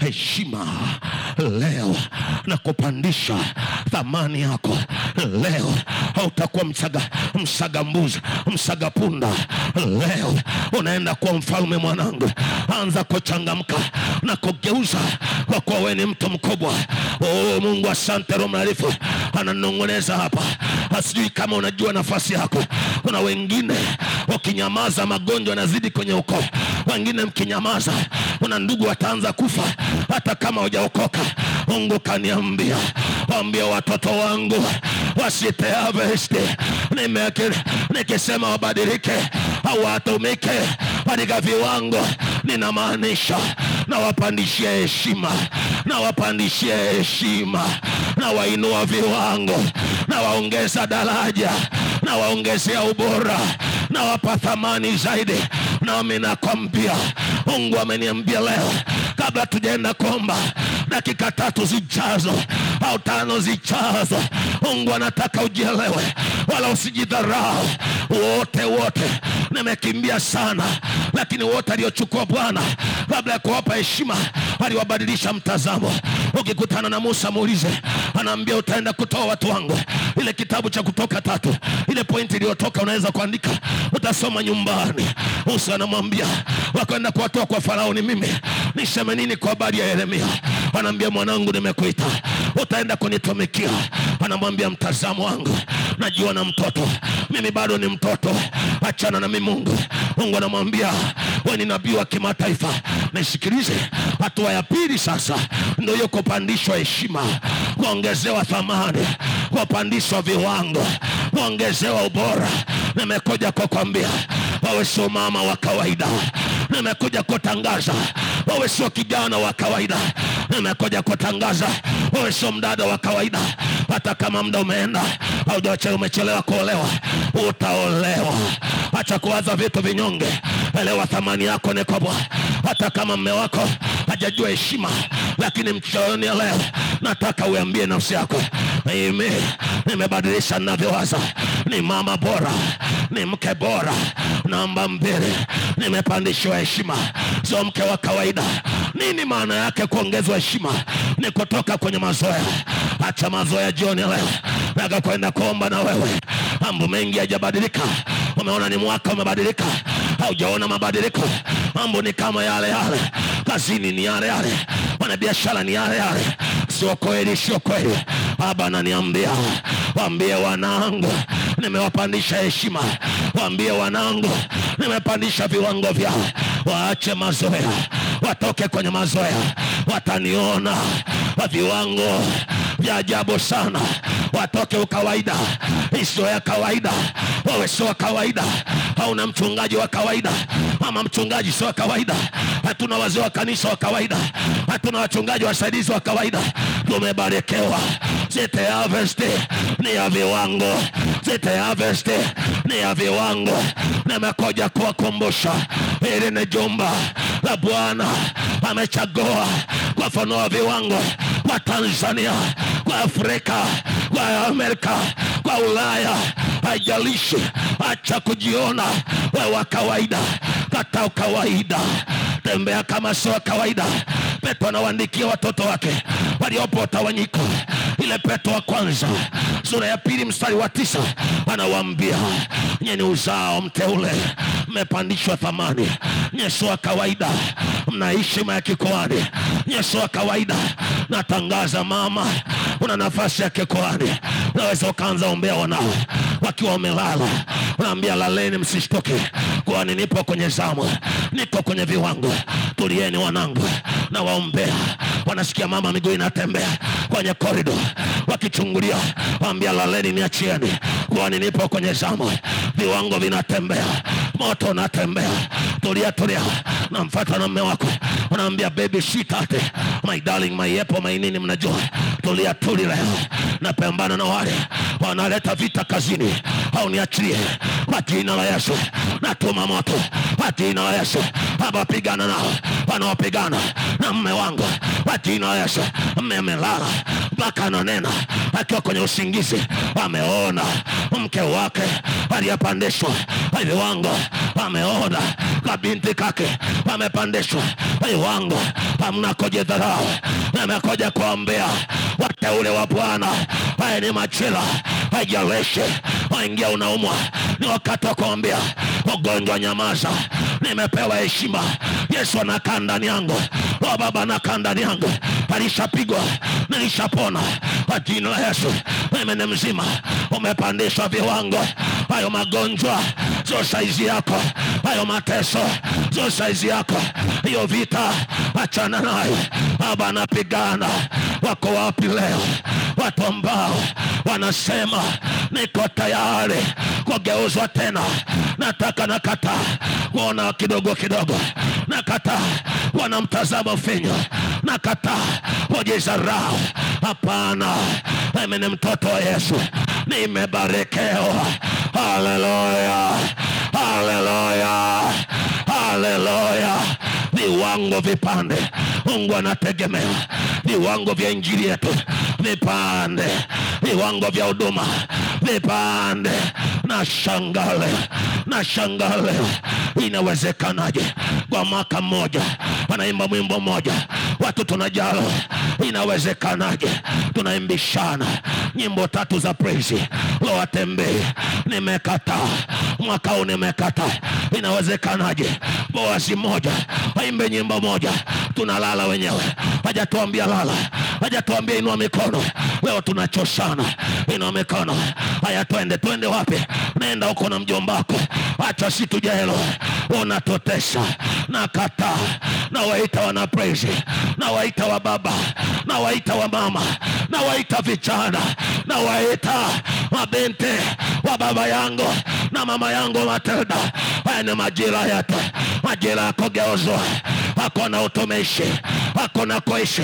heshima, leo na kupandisha thamani yako. Leo hautakuwa msaga msagambuzi msagapunda. Leo unaenda kwa mfalme mwanangu. Anza kuchangamka na kugeuza kwa kuwa wewe ni mtu mkubwa. Oh Mungu, asante Roho Mtakatifu ananong'oneza hapa. Asijui kama unajua nafasi yako. Kuna wengine ukinyamaza magonjwa yanazidi kwenye ukoo. Wengine mkinyamaza kuna ndugu wataanza kufa hata kama hujaokoka. Mungu kaniambia, waambie watoto wangu wasite aveste. Nikisema wabadilike au watumike katika viwango, ninamaanisha na wapandishie heshima, na wapandishie heshima, na wainua viwango, na waongeza daraja, na waongezea ubora, na wapa thamani zaidi. Nami nakwambia Mungu ameniambia leo kabla tujaenda kuomba dakika tatu zijazo au tano zijazo, Mungu anataka ujielewe wala usijidharau. Wote wote nimekimbia sana, lakini wote aliochukua Bwana kabla ya kuwapa heshima aliwabadilisha mtazamo. Ukikutana na Musa muulize, anaambia utaenda kutoa watu wangu. Ile kitabu cha Kutoka tatu, ile pointi iliyotoka unaweza kuandika, utasoma nyumbani. Musa anamwambia wakaenda kuwatoa kwa Farao, ni mimi niseme nini kwa habari ya Yeremia? Anamwambia mwanangu, nimekuita utaenda kunitumikia. Anamwambia mtazamo wangu najiona mtoto, mimi bado ni mtoto, achana na mimi Mungu. Mungu anamwambia wewe ni nabii wa kimataifa. Nisikilize, hatua ya pili sasa ndio kupandishwa heshima, kuongezewa thamani, kupandishwa viwango, kuongezewa ubora. Nimekuja kukwambia wewe sio mama wa kawaida. Nimekuja kutangaza wewe sio kijana wa kawaida. Nimekuja kutangaza wewe sio mdada wa kawaida. Hata kama muda umeenda au umechelewa kuolewa, utaolewa. Acha kuwaza vitu vinyonge, elewa thamani yako ni kwa Bwana. Hata kama mume wako hajajua heshima, lakini mchooni leo nataka uambie nafsi yako, mimi nimebadilisha ninavyowaza. Ni mama bora, ni mke bora. Namba mbili, nimepandishwa heshima, sio mke wa kawaida. Nini maana yake kuongezwa heshima? Ni kutoka kwenye mazoea. Acha mazoea jioni leo, nataka kwenda kuomba na wewe. Mambo mengi hayajabadilika. Umeona ni mwaka umebadilika, haujaona mabadiliko. Mambo ni kama yale yale, kazini ni yale yale, wanabiashara ni yale yale. Sio kweli, sio kweli. Baba ananiambia, waambie wanangu nimewapandisha heshima. Waambie wanangu nimepandisha viwango vyao. Waache mazoea, watoke kwenye mazoea. Wataniona wa viwango vya ajabu sana. Watoke ukawaida, isiyo ya kawaida. Wewe sio kawaida, hauna mchungaji wa kawaida. Mama mchungaji sio kawaida. Hatuna wazee wa kanisa wa kawaida. Hatuna wachungaji wasaidizi wa kawaida. Tumebarikiwa. Zete harvest ni ya viwango. Zete harvest ni ya viwango. Nimekuja kuwakumbusha, hili ni jumba la Bwana. Amechagua kufunua viwango kwa Tanzania, kwa Afrika, kwa Amerika, kwa Ulaya. Haijalishi, acha kujiona wewe wa kawaida. Kata ukawaida, tembea kama sio kawaida. Petro anawaandikia watoto wake waliopo tawanyiko, ile Petro wa kwanza sura ya pili mstari wa tisa, anawaambia nyinyi ni uzao mteule, mmepandishwa thamani. Nyinyi sio kawaida, mnaishi maisha ya kikoani. Nyinyi sio kawaida. Natangaza mama, una nafasi ya kikoani. Unaweza ukaanza ombea wanao wakiwa wamelala. Unaambia laleni msishtoke, kwa nini nipo kwenye zamu, niko kwenye viwango. Tulieni wanangu, na waombea. Wanasikia mama miguu inatembea kwenye corridor, wakichungulia. Waambia laleni niachieni, kwa nini nipo kwenye zamu. Viwango vinatembea, moto unatembea. Tulia tulia. Na mfata na mume wako, unaambia baby shit ate, my darling, my yepo, my nini, mnajua. Tulia tulia. Na pambana na wale wanaleta vita kazini, hauniachie. Kwa jina la Yesu natuma moto. Kwa jina la Yesu baba, pigana nao wanaopigana na mume wangu. Kwa jina la Yesu, mmemelala mpaka ananena akiwa kwenye usingizi. Wameona mke wake aliyepandishwa viwango, wameona kabinti kake amepandishwa viwango. Hamnakoje dharau, nimekuja kuombea wateule wa Bwana. Haya ni machela, haijalishi waingia unaumwa, ni wakati wa kuombea. Ugonjwa nyamaza, nimepewa heshima. Yesu anakaa ndani yangu, roho baba anakaa ndani yangu. Nilishapigwa, nilishapona. Kwa jina la Yesu, mimi ni mzima. Umepandishwa viwango. Hayo magonjwa sio saizi yako, hayo mateso sio saizi yako. Hiyo vita achana nayo. Baba anapigana. Wako wapi leo watu ambao wanasema niko tayari kugeuzwa tena? Nataka nakataa kuona kidogo kidogo. Nakataa kuona mtazamo finyo. Nakataa kujizarau. Hapana, mimi ni mtoto wa Yesu, nimebarikiwa. Haleluya, haleluya, haleluya. Viwango vipande, Mungu anategemea viwango vya injili yetu vipande, viwango vya huduma vipande. Na shangale, na shangale, inawezekanaje kwa mwaka mmoja wanaimba mwimbo mmoja, watu tunajalo? Inawezekanaje tunaimbishana nyimbo tatu za praise, roho atembee? Nimekataa mwaka huu, nimekataa. Inawezekanaje boasi moja waimbe nyimbo moja, tunalala wenyewe? Hajatuambia lala, hajatuambia inua mikono. Leo tunachoshana, inua mikono. Haya, twende, twende wapi? Nenda huko na mjomba wako. Acha situjaelewa, unatotesha. nakataa. Nawaita wanapraise, nawaita wa baba, nawaita wa mama, nawaita vijana, nawaita mabente wa baba yangu na mama yangu Matilda. Haya ni majira yate, majira ya kugeuzwa. Hakuna utumishi, hakuna kuishi,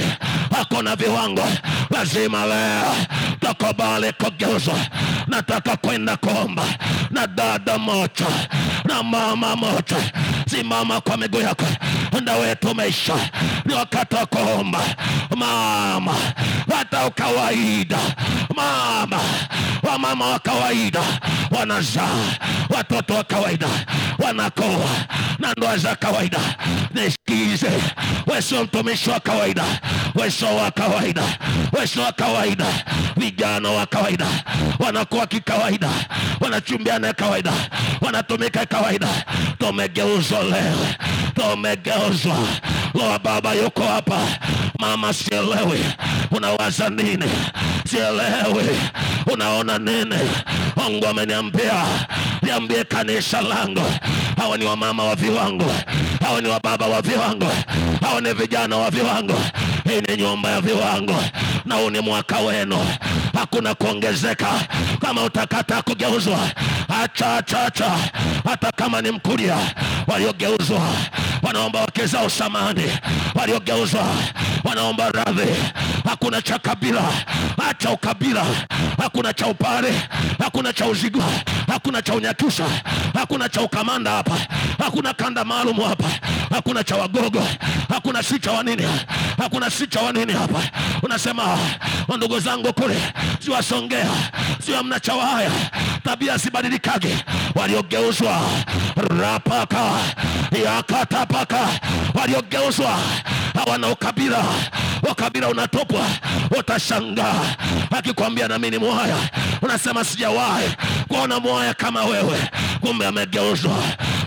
hakuna viwango. Lazima leo tukubali kugeuzwa. Nataka kwenda kuomba na dada moja na mama moja. Simama kwa miguu yako, ndawe tumeisha. Ni wakati wa kuomba. Mama hata ukawaida, mama wa mama wa kawaida wanazaa watoto wa kawaida, wanakoa na ndoa za kawaida. Nisikize, wewe sio mtumishi wa kawaida, wewe sio wa kawaida, wewe sio wa kawaida. Vijana wa kawaida wanakuwa kikawaida, wanachumbiana kawaida, wanatumika kawaida. Tumegeuzwa leo, tumegeuzwa. Lord, baba yuko hapa, mama sielewi unawaza nini, sielewi unaona nini. Mungu ameniambia niambie kanisa langu, hawa ni wamama wa viwango, hawa ni wababa wa viwango, hawa ni vijana wa viwango. Hii ni nyumba ya viwango na huu ni mwaka wenu. Hakuna kuongezeka kama utakata kugeuzwa. Acha acha acha. Hata kama ni Mkuria, waliogeuzwa wanaomba wake zao samahani, waliogeuzwa wanaomba radhi. Hakuna cha kabila, acha ukabila. Hakuna cha upare, hakuna cha uzigwa, hakuna cha unyakusa, hakuna cha ukamanda hapa, hakuna kanda maalum hapa, hakuna cha wagogo, hakuna si cha wanini, hakuna si cha wanini hapa. Unasema ndugu zangu kule siwasongea, siwa mna cha haya tabia, sibadilikage. Waliogeuzwa rapaka yakatapaka, waliogeuzwa hawana ukabila. Ukabila unatopwa, utashangaa akikwambia na mimi Mwaya. Unasema sijawahi kuona Mwaya kama wewe, kumbe amegeuzwa.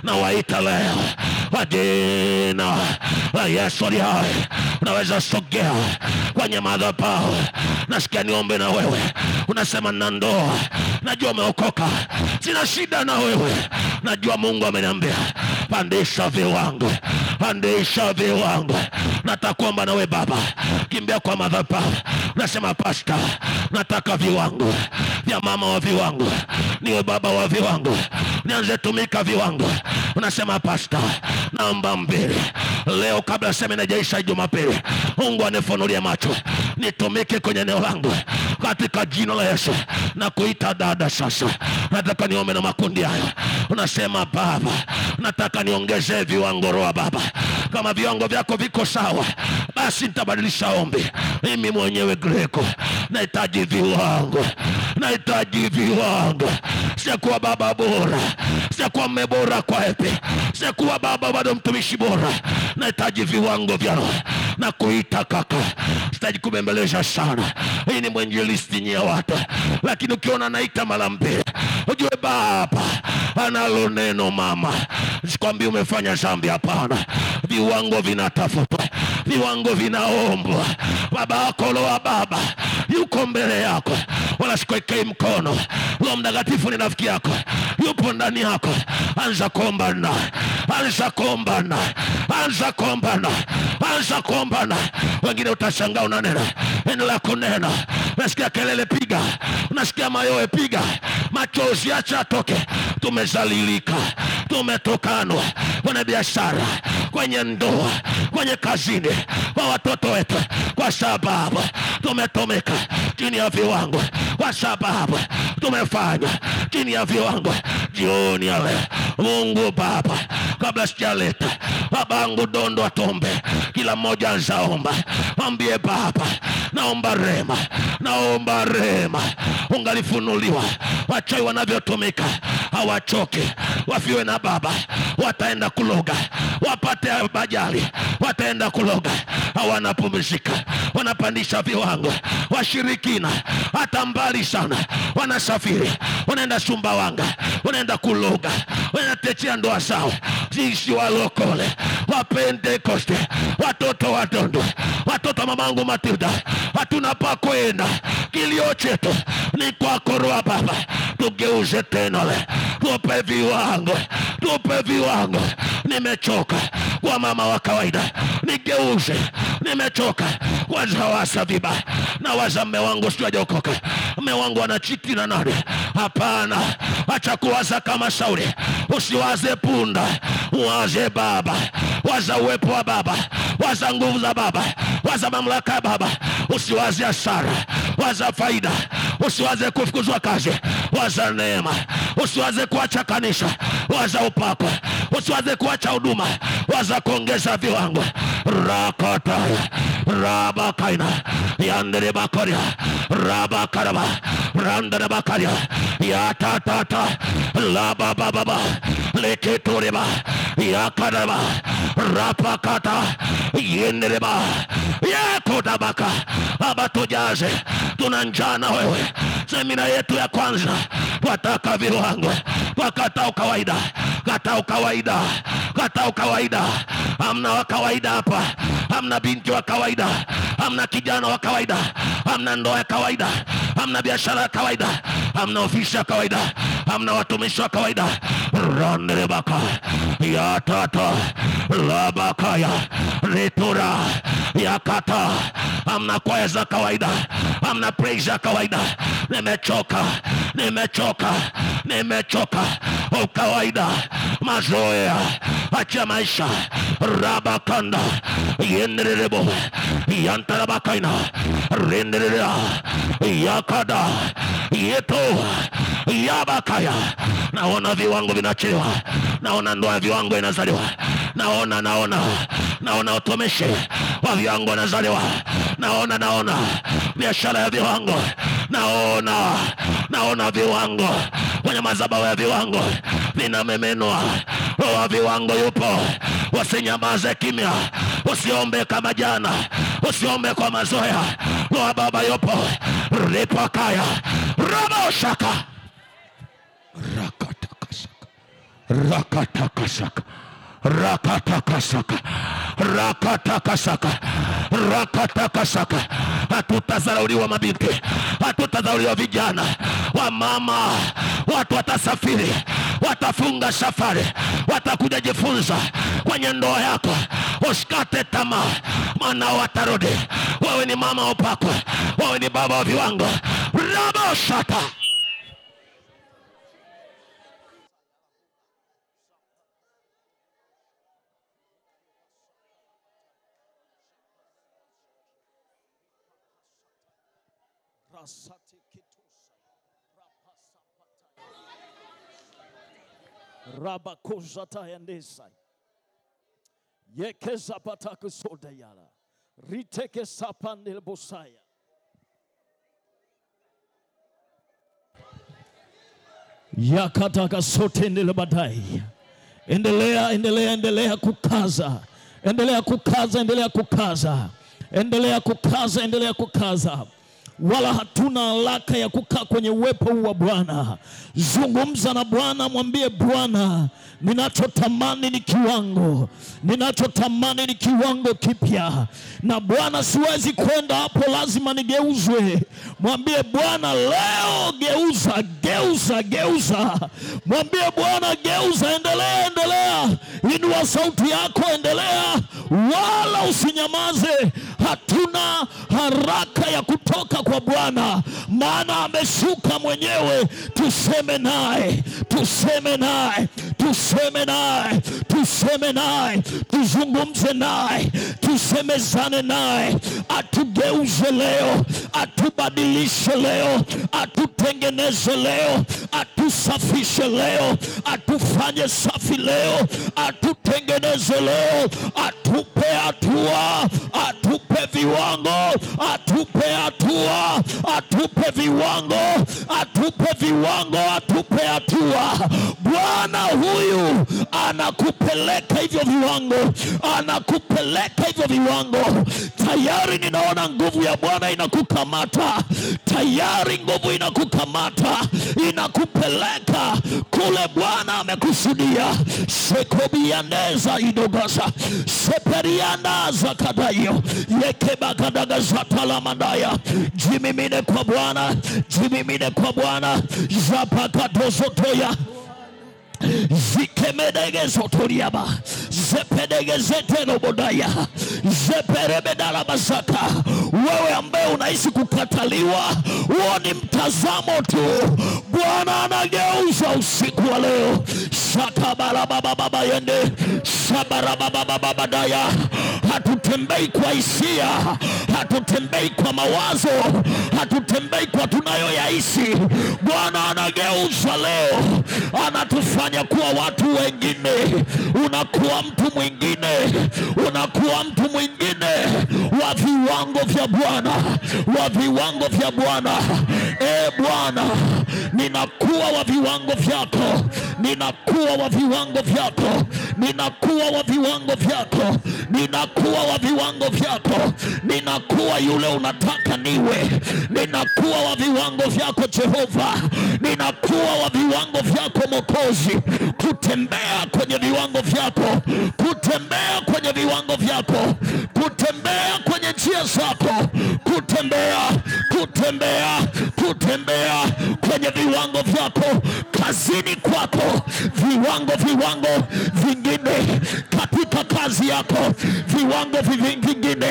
Na waita leo wajina la Yesu ali hai. Unaweza sogea kwenye madhabahu, nasikia niombe na wewe. Unasema na ndoa, najua umeokoka, sina shida na wewe, najua Mungu ameniambia pandisha viwango, pandisha viwango. Natakuomba na wewe baba, kimbia kwa madhabahu. Unasema pastor, nataka viwango vya mama wa viwango, niwe baba wa viwango, nianze tumika viwango. Unasema pastor, naomba mbele leo kabla semina haijaisha Jumapili, Mungu anifunulie macho nitumike kwenye eneo langu katika jina la Yesu. Na kuita dada sasa, nataka niombe na makundi hayo. Unasema baba, nataka niongezee viwango roho baba. Kama viwango vyako viko sawa, basi nitabadilisha ombi. Mimi mwenyewe Greko nahitaji viwango, nahitaji viwango. Sikuwa baba bora, sikuwa mme bora kwa hepe, sikuwa baba bado mtumishi bora. Nahitaji viwango vya roho. Na kuita kaka, sitaji kubembeleza sana. Hii ni mwinjilisti nyie watu, lakini ukiona naita mara mbili, ujue baba analo neno. Mama, sikwambi umefanya dhambi, hapana. Viwango vinatafutwa, viwango vinaombwa. Baba yako loa baba yuko mbele yako, wala sikuwekei mkono. Roho Mtakatifu ni rafiki yako, yupo ndani yako. Anza kuomba na anza kuomba na anza kuomba na anza kuomba na. Wengine utashangaa unanena neno la kunena, unasikia kelele piga, unasikia mayowe piga, machozi acha atoke. Tumezalilika, tumetokanwa kwenye biashara, kwenye ndoa, kwenye kazini, kwa watoto wetu, kwa sababu tumetomeka chini ya viwango, kwa sababu tumefanya chini ya viwango. Jioni ya leo Mungu baba, kabla sijaleta babangu Dondo atombe, kila mmoja anzaomba, ambie baba naomba rema, naomba rema. Ungalifunuliwa wachawi wanavyotumika, hawachoke. Wafiwe na baba, wataenda kuloga, wapate bajali, wataenda kuloga, hawana pumzika. Wanapandisha viwango. Washirikina hata mbali sana wanasafiri, wanaenda Sumbawanga, wanaenda kuloga, wanatechea ndoa sawa. Sisi walokole, Wapentekoste, watoto wa Dondo, watoto mamangu Matilda, hatuna pa kwenda. Kilio chetu ni kwako roho baba. Tugeuze tena, tupe viwango, tupe viwango. Nimechoka, wamama wa kawaida, nigeuze, nimechoka, waza wasa viba, na waza mme wangu siwaja ukoka, mme wangu anachiti na nani, hapana, acha kuwaza kama Sauli, usiwaze punda, waze baba, waza uwepo wa baba, waza nguvu za baba, waza mamlaka ya baba, usiwaze hasara, waza faida, usiwaze kufukuzwa kazi, waza neema, usiwaze kuacha kanisha, waza upako, usiwaze kuacha huduma, waza kuongeza viwango. Rakata raba kaina yandere bakaria raba karaba randere bakaria ya tatata la baba baba leketoreba ya karaba rapa kata yendere ba ya kodabaka baba tujaze tunanjana wewe semina yetu ya kwanza wataka viwango wakata ukawaida kata ukawaida kata ukawaida amna wa kawaida hapa, hamna binti wa kawaida, hamna kijana wa kawaida, hamna ndoa ya kawaida, hamna biashara ya kawaida, hamna ofisi ya kawaida, hamna watumishi wa kawaida. Randere baka ya tata la baka ya retura ya kata, hamna kwaya za kawaida, hamna praise ya kawaida. Nimechoka, nimechoka, nimechoka ukawaida, mazoea, acha maisha. Raba kanda yenderebo yantarabakaina renderea yakada yeto yabakaya. Naona viwango vinachelewa, naona ndoa viwango inazaliwa, naona naona naona utumishi wa viwango inazaliwa, naona naona biashara ya viwango, naona naona viwango kwenye madhabahu ya viwango vinamemenwa. Roho viwango yupo, wasinyamaze kimya, usiombe kama jana, usiombe kwa mazoea. Roho baba yupo, ripa kaya robo shaka rakatakasaka rakatakasaka rakatakasaka rakatakasaka rakatakasaka. Hatutadharauliwa mabinti, hatutadharauliwa vijana, wamama, watu watasafiri, watafunga safari, watakuja jifunza kwenye ndoa yako. Usikate tamaa, maana watarudi. Wewe ni mama upako, wewe ni baba wa viwango. Rabo shata Rabakozata yandesai yekeza pataku soda yala riteke sapandel bosaya. Yakataka sote ndele badai. Endelea, endelea, endelea kukaza. Endelea kukaza, endelea kukaza. Endelea kukaza, endelea kukaza. Wala hatuna haraka ya kukaa kwenye uwepo wa Bwana. Zungumza na Bwana, mwambie Bwana, ninachotamani ni kiwango, ninachotamani ni kiwango kipya. Na Bwana, siwezi kwenda hapo, lazima nigeuzwe. Mwambie Bwana leo, geuza, geuza, geuza. Mwambie Bwana geuza, endelea, endelea. Inua sauti yako, endelea, wala usinyamaze. Hatuna haraka ya kutoka kwa Bwana, maana ameshuka mwenyewe. Tuseme naye, tuseme naye, tuseme naye, tuseme naye, tuzungumze naye, tusemezane naye. Atugeuze leo, atubadilishe leo, atutengeneze leo, atusafishe leo, atufanye safi leo, atutengeneze leo, atupe hatua, atupe viwango, atupe hatua, atupe viwango, atupe viwango, atupe hatua. Bwana huyu anakupeleka hivyo viwango, anakupeleka hivyo viwango. Tayari ninaona nguvu ya Bwana inakukamata, tayari nguvu inakukamata, inakupeleka kule Bwana amekusudia. Sekobianeza idogasa, seperiandaza kadayo, yekeba kadagaza talamandaya. Jimimine kwa Bwana, jimimine kwa Bwana, zapakato zotoya. Zikemedege zotoriaba, Zepedegezeteno bodaya zeperebedala basaka. Wewe ambaye unaishi kukataliwa, huo ni mtazamo tu. Bwana anageuza usiku wa leo. Shakabala baba baba yende sabara baba baba badaya. Hatutembei kwa hisia, hatutembei kwa mawazo, hatutembei kwa tunayoyaishi. Bwana anageuza leo, anatufanya kuwa watu wengine. Unakuwa mtu mwingine, unakuwa mtu mwingine wa viwango vya Bwana, wa viwango vya Bwana. E Bwana, ninakuwa wa viwango vyako, ninakuwa wa viwango vyako, ninakuwa wa viwango vyako, ninakuwa wa viwango vyako, ninakuwa yule unataka niwe, ninakuwa wa viwango vyako Jehova, ninakuwa wa viwango vyako Mwokozi. Kutembea kwenye viwango vyako, kutembea kwenye viwango vyako, kutembea kwenye njia zako, kutembea kutembea kutembea kwenye viwango vyako, kazini kwako viwango viwango vingine, katika kazi yako viwango vingine.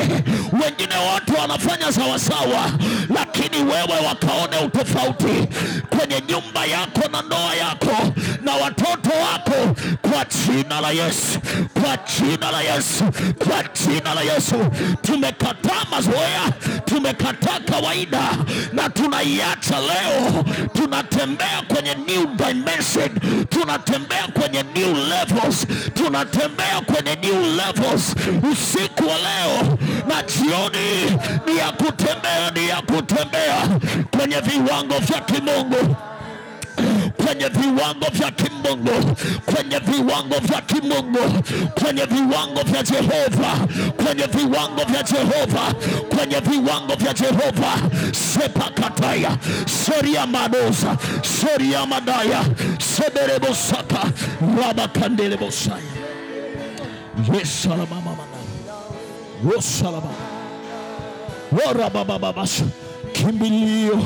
Wengine watu wanafanya sawa sawa, lakini wewe wakaone utofauti kwenye nyumba yako na ndoa yako na watoto wako. Kwa jina la Yesu, kwa jina la Yesu, kwa jina la Yesu, tumekataa mazoea, tumekataa kawaida na tunaiacha leo. Tunatembea kwenye new dimension, tunatembea kwenye new levels, tunatembea kwenye new levels. Usiku wa leo na jioni ni ya kutembea, ni ya kutembea kwenye viwango vya kimungu, kwenye viwango vya kimungu, kwenye viwango vya kimungu, kwenye viwango vya Jehova, kwenye viwango vya Jehova, kwenye viwango vya Jehova. Sepa kataya soria madosa soria madaya seberebo saka raba kandele bosaya yesala mama mama yosala mama ora baba baba kimbilio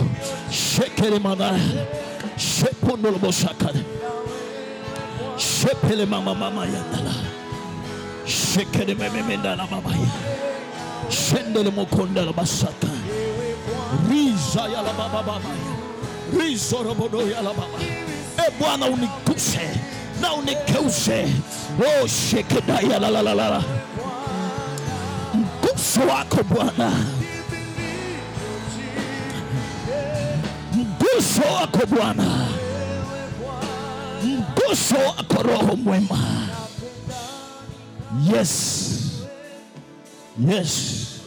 shekere madaya Shepondolo bosakade Shepele mama mama yandala Shekele meme mendala mama ya Shendele mokondala basata Riza ya la baba baba Rizo robodo ya la baba. E Bwana unikuse na unikeuse. O shekeda ya la la la la mkuso wako Bwana, mguso wako Bwana, mguso wako Roho mwema. Yes, yes,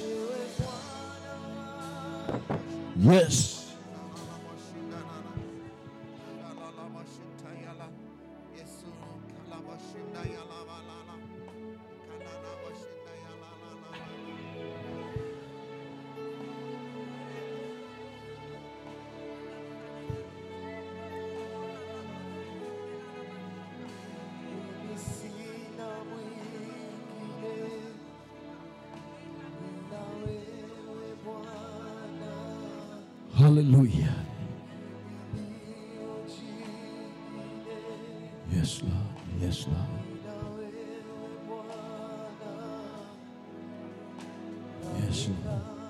yes. Hallelujah. Yes, Lord. Yes, Lord. Yes, Lord.